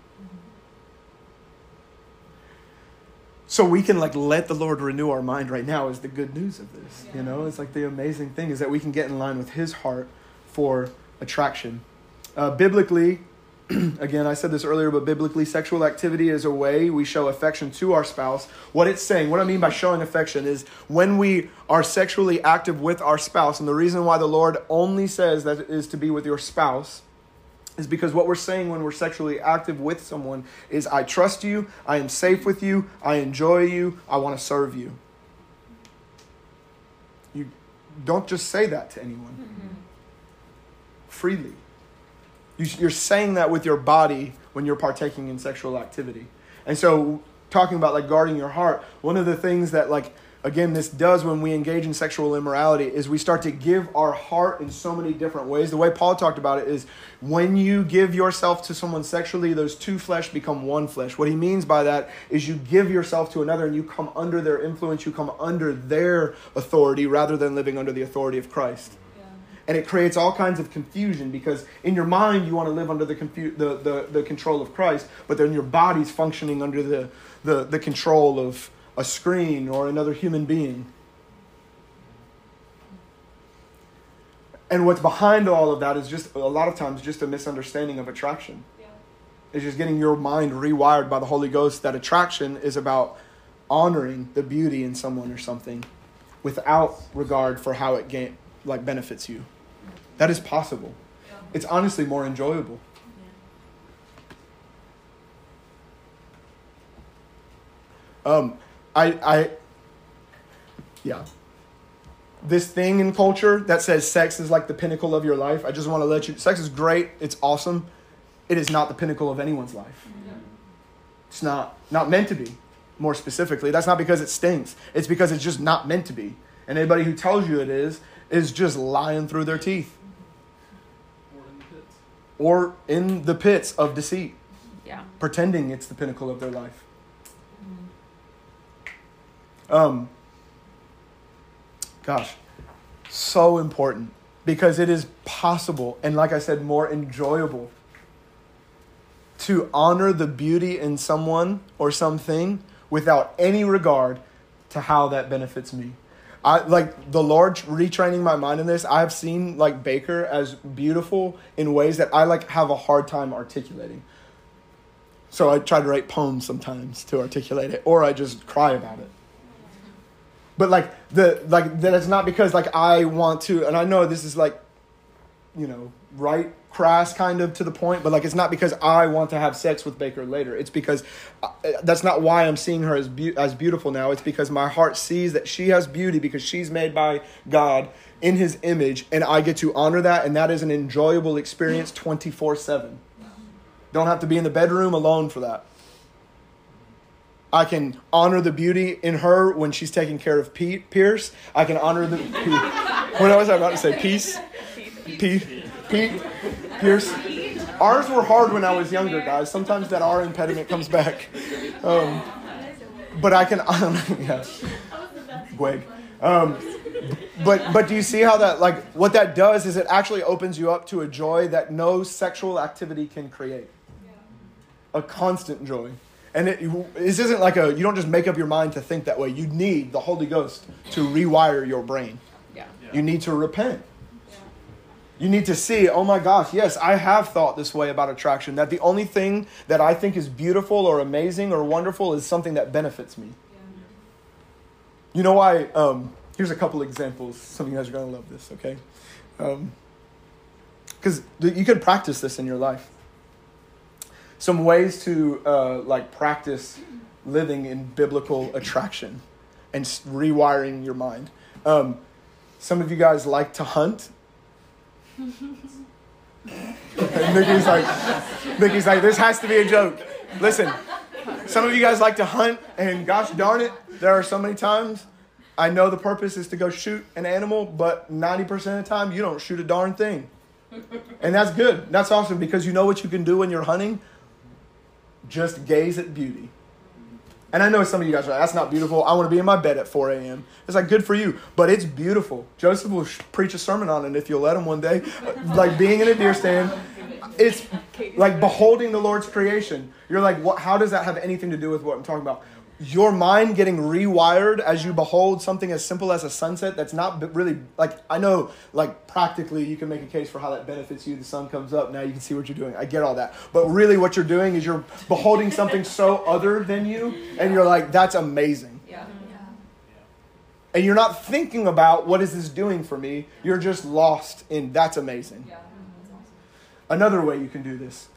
So we can like let the Lord renew our mind right now is the good news of this. Yeah. You know, it's like the amazing thing is that we can get in line with his heart for attraction. Biblically, again, I said this earlier, but biblically sexual activity is a way we show affection to our spouse. What it's saying, what I mean by showing affection is when we are sexually active with our spouse, and the reason why the Lord only says that it is to be with your spouse is because what we're saying when we're sexually active with someone is, I trust you, I am safe with you, I enjoy you, I want to serve you. You don't just say that to anyone. Mm-hmm. Freely. You're saying that with your body when you're partaking in sexual activity. And so talking about like guarding your heart, one of the things that like, again, this does when we engage in sexual immorality is we start to give our heart in so many different ways. The way Paul talked about it is when you give yourself to someone sexually, those two flesh become one flesh. What he means by that is you give yourself to another and you come under their influence, you come under their authority rather than living under the authority of Christ. Yeah. And it creates all kinds of confusion because in your mind, you want to live under the control of Christ, but then your body's functioning under the control of a screen or another human being. And what's behind all of that is just a lot of times just a misunderstanding of attraction. Yeah. It's just getting your mind rewired by the Holy Ghost that attraction is about honoring the beauty in someone or something without regard for how it benefits you. That is possible. Yeah. It's honestly more enjoyable. Yeah. This thing in culture that says sex is like the pinnacle of your life, I just want to let you, sex is great, it's awesome. It is not the pinnacle of anyone's life. Yeah. It's not meant to be, more specifically. That's not because it stinks. It's because it's just not meant to be. And anybody who tells you it is just lying through their teeth. Or in the pits of deceit. Yeah. Pretending it's the pinnacle of their life. So important because it is possible and, like I said, more enjoyable to honor the beauty in someone or something without any regard to how that benefits me. I like the Lord retraining my mind in this. I've seen like Baker as beautiful in ways that I like have a hard time articulating. So I try to write poems sometimes to articulate it, or I just cry about it. But that it's not because like I want to, and I know this is like, you know, right, crass kind of to the point, but like it's not because I want to have sex with Baker later. It's because that's not why I'm seeing her as beautiful now. It's because my heart sees that she has beauty because she's made by God in his image, and I get to honor that, and that is an enjoyable experience 24/7. Don't have to be in the bedroom alone for that. I can honor the beauty in her when she's taking care of Pete Pierce. I can honor the... What was I about to say? Peace? Pete Pierce. Ours were hard when I was younger, guys. Sometimes that R impediment comes back. But I can... I don't know. Yeah. Gweg. But do you see how that, like, what that does is it actually opens you up to a joy that no sexual activity can create. A constant joy. And this isn't like you don't just make up your mind to think that way. You need the Holy Ghost to rewire your brain. Yeah. You need to repent. Yeah. You need to see, oh my gosh, yes, I have thought this way about attraction, that the only thing that I think is beautiful or amazing or wonderful is something that benefits me. Yeah. You know why? Here's a couple examples. Some of you guys are going to love this, okay? Because you can practice this in your life. Some ways to practice living in biblical attraction and rewiring your mind. Some of you guys like to hunt. Nikki's like, this has to be a joke. Listen, some of you guys like to hunt, and gosh darn it, there are so many times I know the purpose is to go shoot an animal, but 90% of the time you don't shoot a darn thing. And that's good. That's awesome, because you know what you can do when you're hunting? Just gaze at beauty. And I know some of you guys are like, that's not beautiful. I want to be in my bed at 4 a.m. It's like, good for you, but it's beautiful. Joseph will preach a sermon on it if you'll let him one day. Like being in a deer stand, it's like beholding the Lord's creation. You're like, what? How does that have anything to do with what I'm talking about? Your mind getting rewired as you behold something as simple as a sunset that's not really, like, I know, like, practically you can make a case for how that benefits you. The sun comes up, now you can see what you're doing. I get all that. But really what you're doing is you're beholding something so other than you, and you're like, that's amazing. Yeah. And you're not thinking about what is this doing for me. You're just lost in that's amazing. Yeah. That's awesome. Another way you can do this,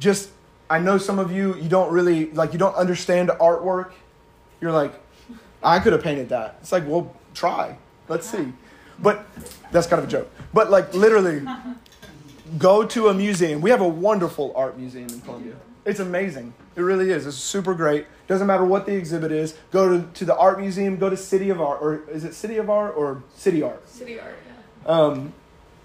just... I know some of you don't really, like, you don't understand artwork. You're like, I could have painted that. It's like, well, try. Let's see. But that's kind of a joke. But, like, literally, go to a museum. We have a wonderful art museum in Columbia. It's amazing. It really is. It's super great. Doesn't matter what the exhibit is. Go to the art museum. Go to City of Art. Or is it City of Art or City Art? City Art, yeah.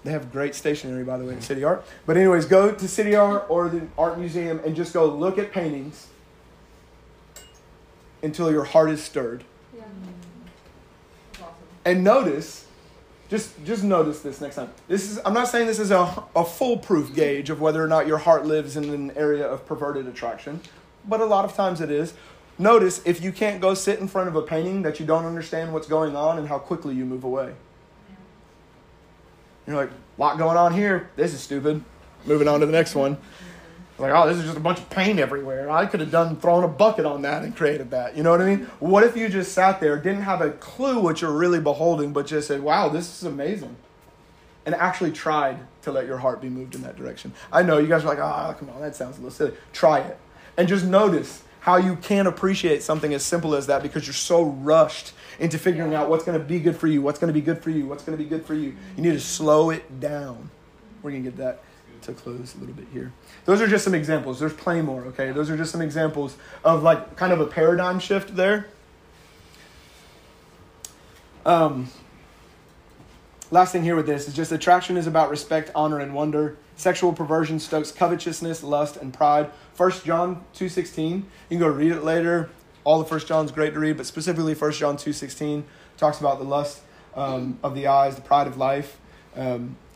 They have great stationery, by the way, at City Art. But anyways, go to City Art or the art museum and just go look at paintings until your heart is stirred. Yeah. Awesome. And notice, just notice this next time. I'm not saying this is a foolproof gauge of whether or not your heart lives in an area of perverted attraction, but a lot of times it is. Notice if you can't go sit in front of a painting that you don't understand what's going on and how quickly you move away. You're like, a lot going on here. This is stupid. Moving on to the next one. Like, oh, this is just a bunch of paint everywhere. I could have thrown a bucket on that and created that. You know what I mean? What if you just sat there, didn't have a clue what you're really beholding, but just said, wow, this is amazing. And actually tried to let your heart be moved in that direction. I know you guys are like, oh, come on, that sounds a little silly. Try it. And just notice how you can appreciate something as simple as that because you're so rushed into figuring out what's going to be good for you, You need to slow it down. We're going to get that to close a little bit here. Those are just some examples. There's plenty more, okay? Those are just some examples of like kind of a paradigm shift there. Last thing here with this is just attraction is about respect, honor, and wonder. Sexual perversion stokes covetousness, lust, and pride. 1 John 2:16. You can go read it later. All of 1 John's great to read, but specifically 1 John 2:16 talks about the lust of the eyes, the pride of life.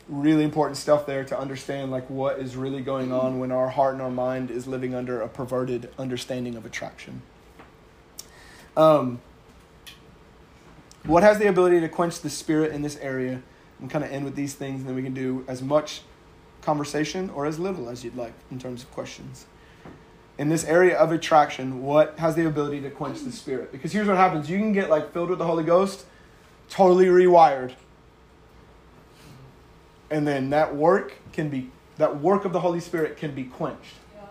Really important stuff there to understand like what is really going on when our heart and our mind is living under a perverted understanding of attraction. What has the ability to quench the spirit in this area? And kind of end with these things, and then we can do as much conversation or as little as you'd like in terms of questions. In this area of attraction, what has the ability to quench the spirit? Because here's what happens. You can get like filled with the Holy Ghost, totally rewired. And then that work of the Holy Spirit can be quenched. Yeah.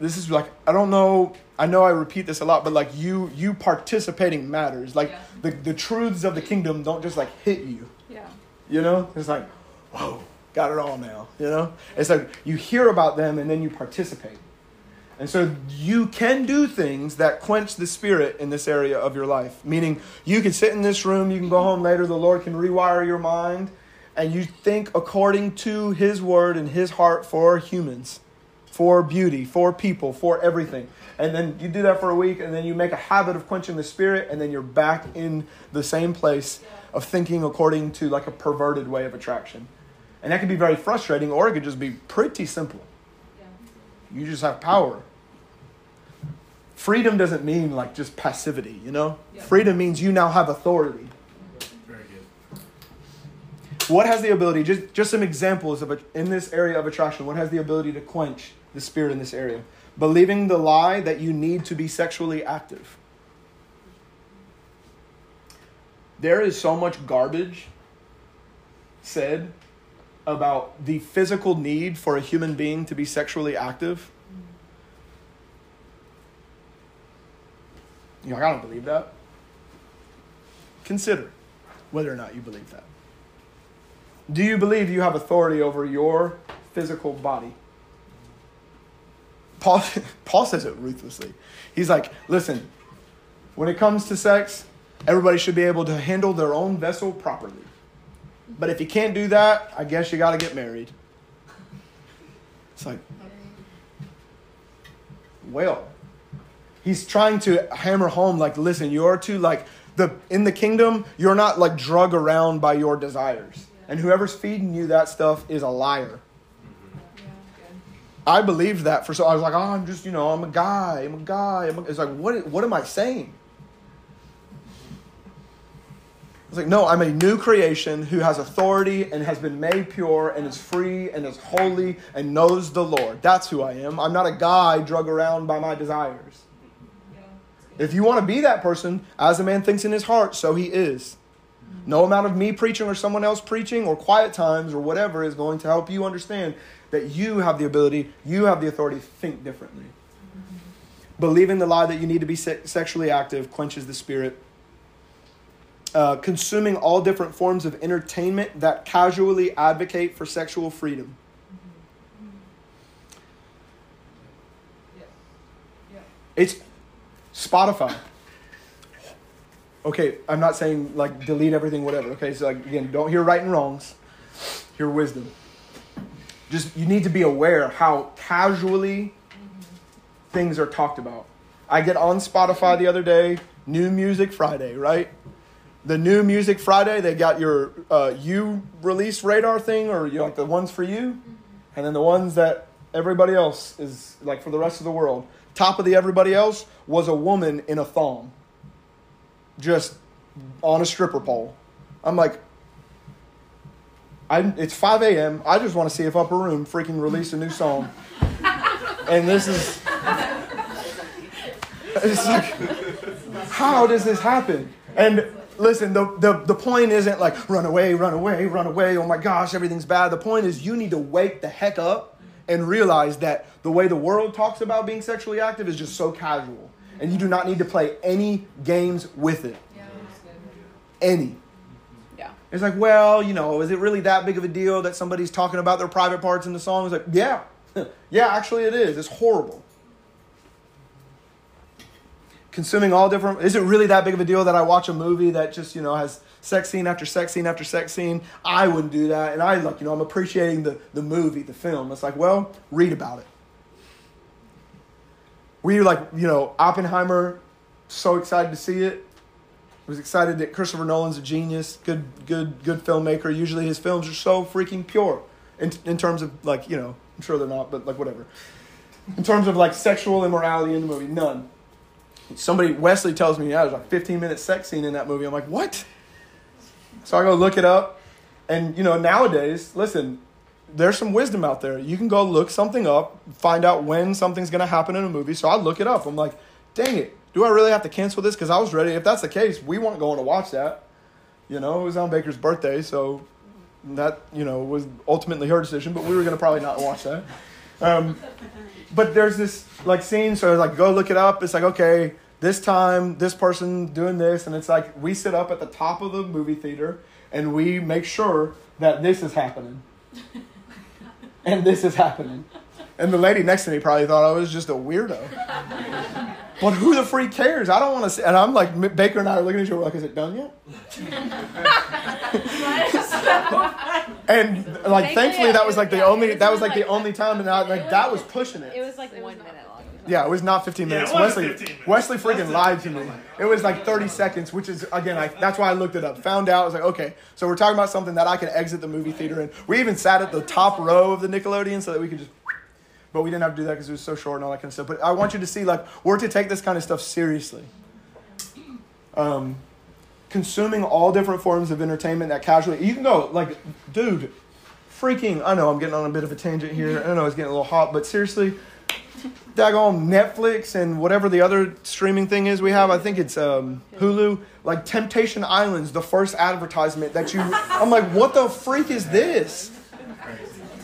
This is like, I don't know. I know I repeat this a lot, but like you participating matters. Like the truths of the kingdom don't just like hit you. Yeah. You know, it's like, whoa. got it all now, you know? It's like you hear about them and then you participate. And so you can do things that quench the spirit in this area of your life. Meaning you can sit in this room, you can go home later, the Lord can rewire your mind, and you think according to his word and his heart for humans, for beauty, for people, for everything. And then you do that for a week, and then you make a habit of quenching the spirit, and then you're back in the same place of thinking according to like a perverted way of attraction. And that can be very frustrating, or it could just be pretty simple. You just have power. Freedom doesn't mean like just passivity, you know? Yeah. Freedom means you now have authority. Very good. What has the ability, just some examples of in this area of attraction, what has the ability to quench the spirit in this area? Believing the lie that you need to be sexually active. There is so much garbage said about the physical need for a human being to be sexually active. You're like, I don't believe that. Consider whether or not you believe that. Do you believe you have authority over your physical body? Paul says it ruthlessly. He's like, listen, when it comes to sex, everybody should be able to handle their own vessel properly. But if you can't do that, I guess you got to get married. It's like, well, he's trying to hammer home, like, listen, you're too, like, in the kingdom, you're not, like, drug around by your desires. Yeah. And whoever's feeding you that stuff is a liar. Yeah. I believed that for so, I was like, oh, I'm just, you know, I'm a guy. It's like, what am I saying? It's like, no, I'm a new creation who has authority and has been made pure and is free and is holy and knows the Lord. That's who I am. I'm not a guy drug around by my desires. If you want to be that person, as a man thinks in his heart, so he is. No amount of me preaching or someone else preaching or quiet times or whatever is going to help you understand that you have the ability, you have the authority to think differently. Believing the lie that you need to be sexually active quenches the spirit. Consuming all different forms of entertainment that casually advocate for sexual freedom. Mm-hmm. Yeah. It's Spotify. Okay, I'm not saying like delete everything, whatever. Okay, so like again, don't hear right and wrongs, hear wisdom. Just you need to be aware how casually things are talked about. I get on Spotify the other day, New Music Friday, right? The New Music Friday, they got your you release radar thing, or you know, like the ones for you, and then the ones that everybody else is like for the rest of the world. Top of the everybody else was a woman in a thong, just on a stripper pole. I'm like, it's 5 a.m. I just want to see if Upper Room freaking released a new song, and this is it's like, how does this happen? And listen, the point isn't like, run away, oh my gosh, everything's bad. The point is you need to wake the heck up and realize that the way the world talks about being sexually active is just so casual. And you do not need to play any games with it. Yeah. Any. Yeah. It's like, well, you know, is it really that big of a deal that somebody's talking about their private parts in the song? It's like, yeah. Yeah, actually it is. It's horrible. Consuming all different... Is it really that big of a deal that I watch a movie that just, you know, has sex scene after sex scene after sex scene? I wouldn't do that. And I, like, you know, I'm appreciating the movie, the film. It's like, well, read about it. Were you like, you know, Oppenheimer, so excited to see it. Was excited that Christopher Nolan's a genius, good filmmaker. Usually his films are so freaking pure in terms of, like, you know, I'm sure they're not, but, like, whatever. In terms of, like, sexual immorality in the movie, none. Somebody, Wesley tells me, yeah, there's a 15-minute sex scene in that movie. I'm like, what? So I go look it up. And, you know, nowadays, listen, there's some wisdom out there. You can go look something up, find out when something's going to happen in a movie. So I look it up. I'm like, dang it. Do I really have to cancel this? Because I was ready. If that's the case, we weren't going to watch that. You know, it was on Baker's birthday. So that, you know, was ultimately her decision. But we were going to probably not watch that. But there's this like scene, so like go look it up. It's like, okay, this time this person doing this, and it's like we sit up at the top of the movie theater and we make sure that this is happening. and this is happening. And the lady next to me probably thought I was just a weirdo. But who the freak cares? I don't want to see. And I'm like, Baker and I are looking at each other like, is it done yet? And like, thankfully, that was like the only, time. And I, like, that was pushing it. It was like 1 minute long. Yeah, it was not 15 minutes. Yeah, Wesley freaking lied to me. It was like 30 seconds, which is, again, that's why I looked it up. Found out. I was like, okay, so we're talking about something that I could exit the movie theater in. We even sat at the top row of the Nickelodeon so that we could just... But we didn't have to do that because it was so short and all that kind of stuff. But I want you to see, like, we're to take this kind of stuff seriously. Consuming all different forms of entertainment that casually... Even though, like, dude, freaking... I know I'm getting on a bit of a tangent here. I know it's getting a little hot, but seriously... Daggone Netflix and whatever the other streaming thing is we have. I think it's Hulu. Like Temptation Island's the first advertisement that you... I'm like, what the freak is this?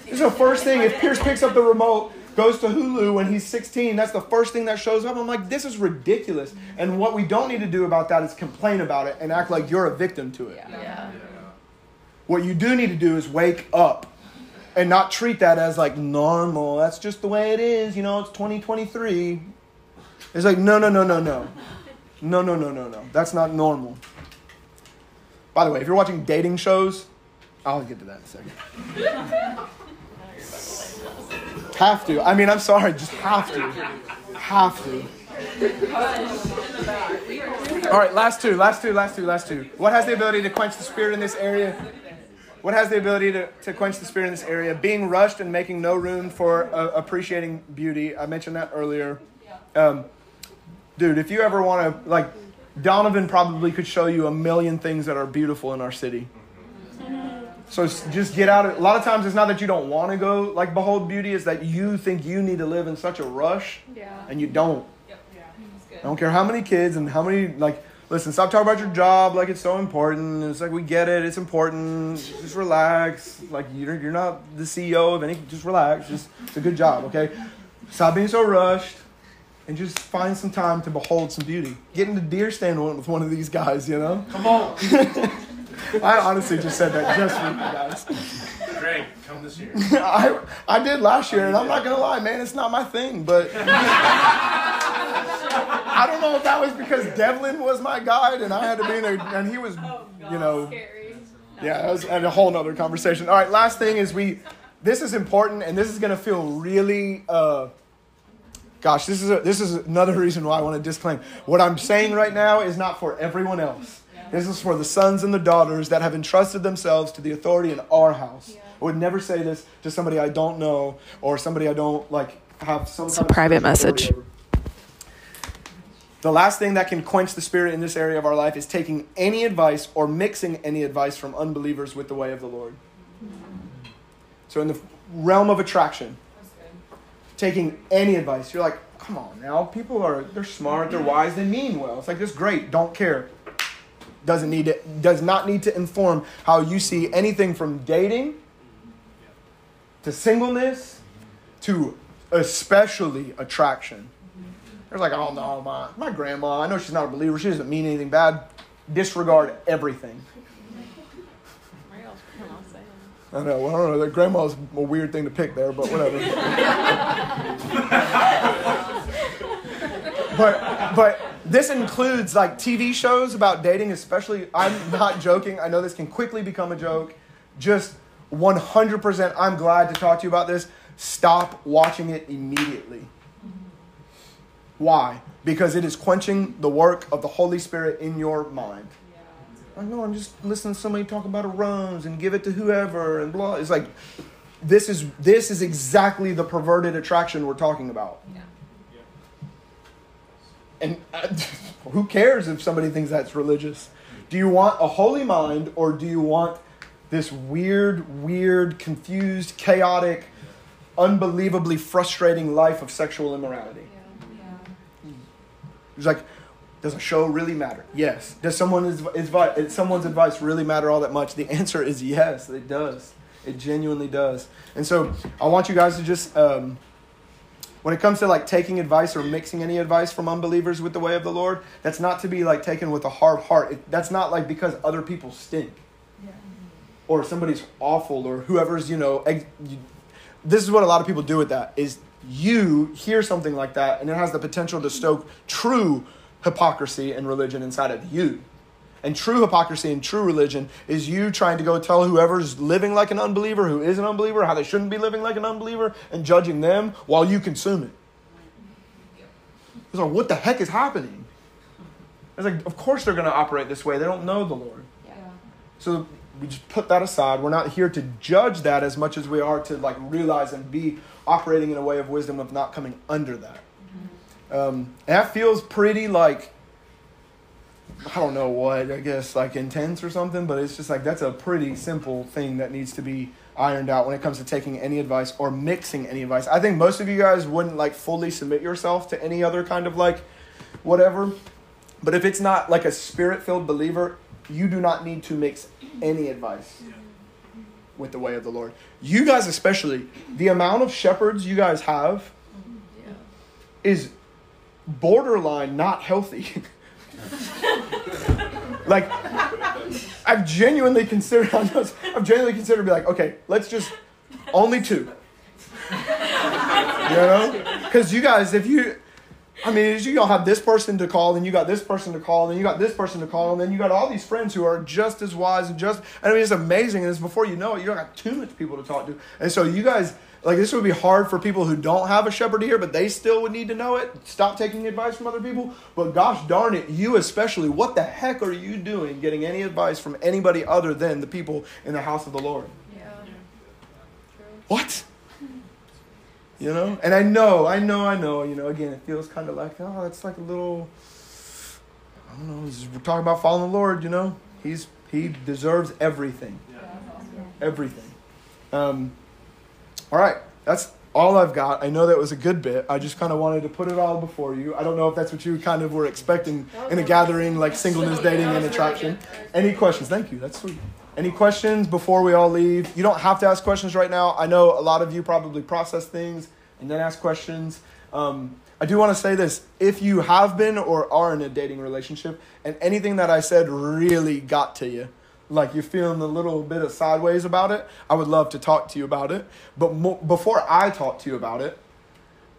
This is the first thing. If Pierce picks up the remote, goes to Hulu when he's 16, that's the first thing that shows up. I'm like, this is ridiculous. And what we don't need to do about that is complain about it and act like you're a victim to it. Yeah. What you do need to do is wake up. And not treat that as, like, normal. That's just the way it is. You know, it's 2023. It's like, no. No. That's not normal. By the way, if you're watching dating shows, I'll get to that in a second. Have to. I mean, I'm sorry. Just have to. All right, last two. What has the ability to quench the spirit in this area? Being rushed and making no room for appreciating beauty. I mentioned that earlier. Dude, if you ever want to, like, Donovan probably could show you a million things that are beautiful in our city. So just get out of it. A lot of times it's not that you don't want to go, like, behold beauty. It's that you think you need to live in such a rush. Yeah. And you don't. Yep. Yeah. That's good. I don't care how many kids and how many, like... Listen, stop talking about your job like it's so important. It's like, we get it. It's important. Just relax. Like, you're not the CEO of any... Just relax. Just, it's a good job, okay? Stop being so rushed and just find some time to behold some beauty. Get in the deer stand with one of these guys, you know? Come on. I honestly just said that just for you guys. Greg, come this year. I did last year, and I'm not going to lie, man. It's not my thing, but... I don't know if that was because Devlin was my guide and I had to be in there, and he was, you know, scary. Yeah, that was a whole nother conversation. All right, last thing is this is important, and this is going to feel really, this is another reason why I want to disclaim. What I'm saying right now is not for everyone else. This is for the sons and the daughters that have entrusted themselves to the authority in our house. I would never say this to somebody I don't know or somebody I don't, like, have some kind of... It's a private message. The last thing that can quench the spirit in this area of our life is taking any advice or mixing any advice from unbelievers with the way of the Lord. So in the realm of attraction, taking any advice, you're like, come on now, people they're smart, they're wise, they mean well. It's like, this is great, don't care. Does not need to inform how you see anything from dating to singleness to especially attraction. They're like, oh, no, my grandma, I know she's not a believer. She doesn't mean anything bad. Disregard everything. I know. Well, I don't know. Their grandma's a weird thing to pick there, but whatever. but this includes, like, TV shows about dating, especially. I'm not joking. I know this can quickly become a joke. Just 100%, I'm glad to talk to you about this. Stop watching it immediately. Why? Because it is quenching the work of the Holy Spirit in your mind. I know, I'm just listening to somebody talk about arose and give it to whoever and blah. It's like, this is exactly the perverted attraction we're talking about. Yeah. And who cares if somebody thinks that's religious? Do you want a holy mind, or do you want this weird, confused, chaotic, unbelievably frustrating life of sexual immorality? Yeah. It's like, does a show really matter? Yes. Does someone's advice really matter all that much? The answer is yes, it does. It genuinely does. And so I want you guys to just, when it comes to, like, taking advice or mixing any advice from unbelievers with the way of the Lord, that's not to be, like, taken with a hard heart. That's not, like, because other people stink. Yeah. Or somebody's awful, or whoever's, you know, this is what a lot of people do with that, is you hear something like that, and it has the potential to stoke true hypocrisy and religion inside of you. And true hypocrisy and true religion is you trying to go tell whoever's living like an unbeliever, who is an unbeliever, how they shouldn't be living like an unbeliever, and judging them while you consume it. It's like, what the heck is happening? It's like, of course they're going to operate this way. They don't know the Lord. Yeah. So we just put that aside. We're not here to judge that as much as we are to like realize and be operating in a way of wisdom of not coming under that. Mm-hmm. That feels pretty like, I don't know what, I guess like intense or something, but it's just like that's a pretty simple thing that needs to be ironed out when it comes to taking any advice or mixing any advice. I think most of you guys wouldn't like fully submit yourself to any other kind of like whatever. But if it's not like a spirit-filled believer, you do not need to mix any advice with the way of the Lord. You guys especially, the amount of shepherds you guys have is borderline not healthy. Like, I've genuinely considered be like, okay, let's just only two. You know? Because you guys, you all have this person to call, and you got this person to call, and you got this person to call, and then you got all these friends who are just as wise and just, it's amazing. And it's before you know it, you don't got too much people to talk to. And so you guys, like, this would be hard for people who don't have a shepherd here, but they still would need to know it. Stop taking advice from other people. But gosh darn it, you especially, what the heck are you doing getting any advice from anybody other than the people in the house of the Lord? Yeah. True. What? You know? And I know, again, it feels kind of like, oh, that's like a little, I don't know, we're talking about following the Lord, He deserves everything. Yeah. Everything. All right, that's all I've got. I know that was a good bit. I just kind of wanted to put it all before you. I don't know if that's what you kind of were expecting in a gathering, like singleness, dating, and attraction. Any questions? Thank you. That's sweet. Any questions before we all leave? You don't have to ask questions right now. I know a lot of you probably process things and then ask questions. I do want to say this. If you have been or are in a dating relationship and anything that I said really got to you, like you're feeling a little bit of sideways about it, I would love to talk to you about it. But before I talk to you about it,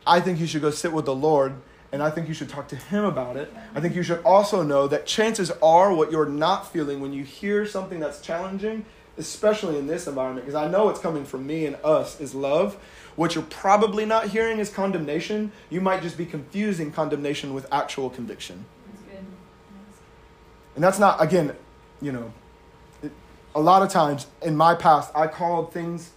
I think you should go sit with the Lord, and I think you should talk to Him about it. I think you should also know that chances are what you're not feeling when you hear something that's challenging, especially in this environment, because I know it's coming from me and us, is love. What you're probably not hearing is condemnation. You might just be confusing condemnation with actual conviction. That's good. And that's not, again, a lot of times in my past, I called things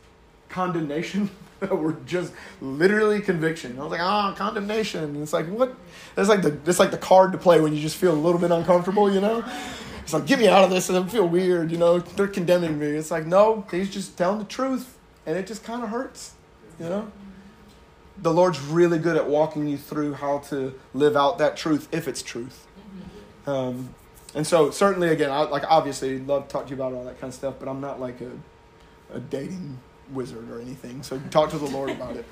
condemnation that were just literally conviction. I was like, condemnation. And it's like, what? It's like the card to play when you just feel a little bit uncomfortable, It's like, get me out of this, and I feel weird, They're condemning me. It's like, no, he's just telling the truth, and it just kind of hurts, The Lord's really good at walking you through how to live out that truth, if it's truth. And so certainly, again, I obviously love to talk to you about all that kind of stuff, but I'm not like a dating wizard or anything. So talk to the Lord about it.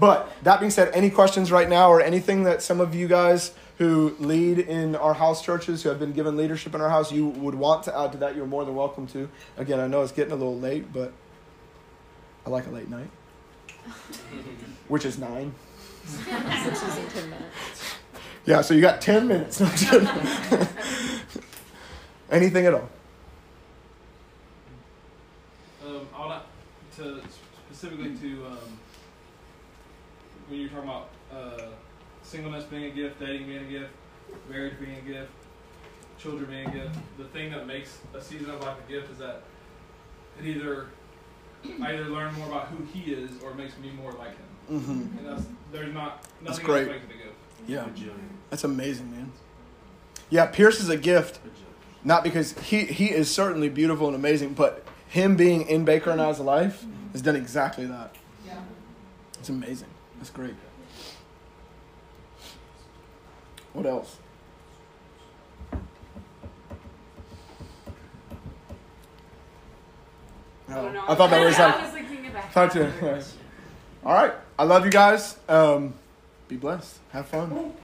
But that being said, any questions right now or anything that some of you guys who lead in our house churches, who have been given leadership in our house, you would want to add to that, you're more than welcome to. Again, I know it's getting a little late, but I like a late night, which is 9. Which isn't 10 minutes. Yeah, so you got 10 minutes. Anything at all? When you're talking about singleness being a gift, dating being a gift, marriage being a gift, children being a gift, the thing that makes a season of life a gift is that it I either learn more about who He is, or it makes me more like Him. Mm-hmm. And that's great. That makes it a gift. Yeah, that's amazing, man. Yeah, Pierce is a gift, not because he is certainly beautiful and amazing, but him being in Baker and I's life has done exactly that. Yeah, it's amazing. That's great. What else? No, I thought that was like. I was thinking about that. All right, I love you guys. Be blessed. Have fun.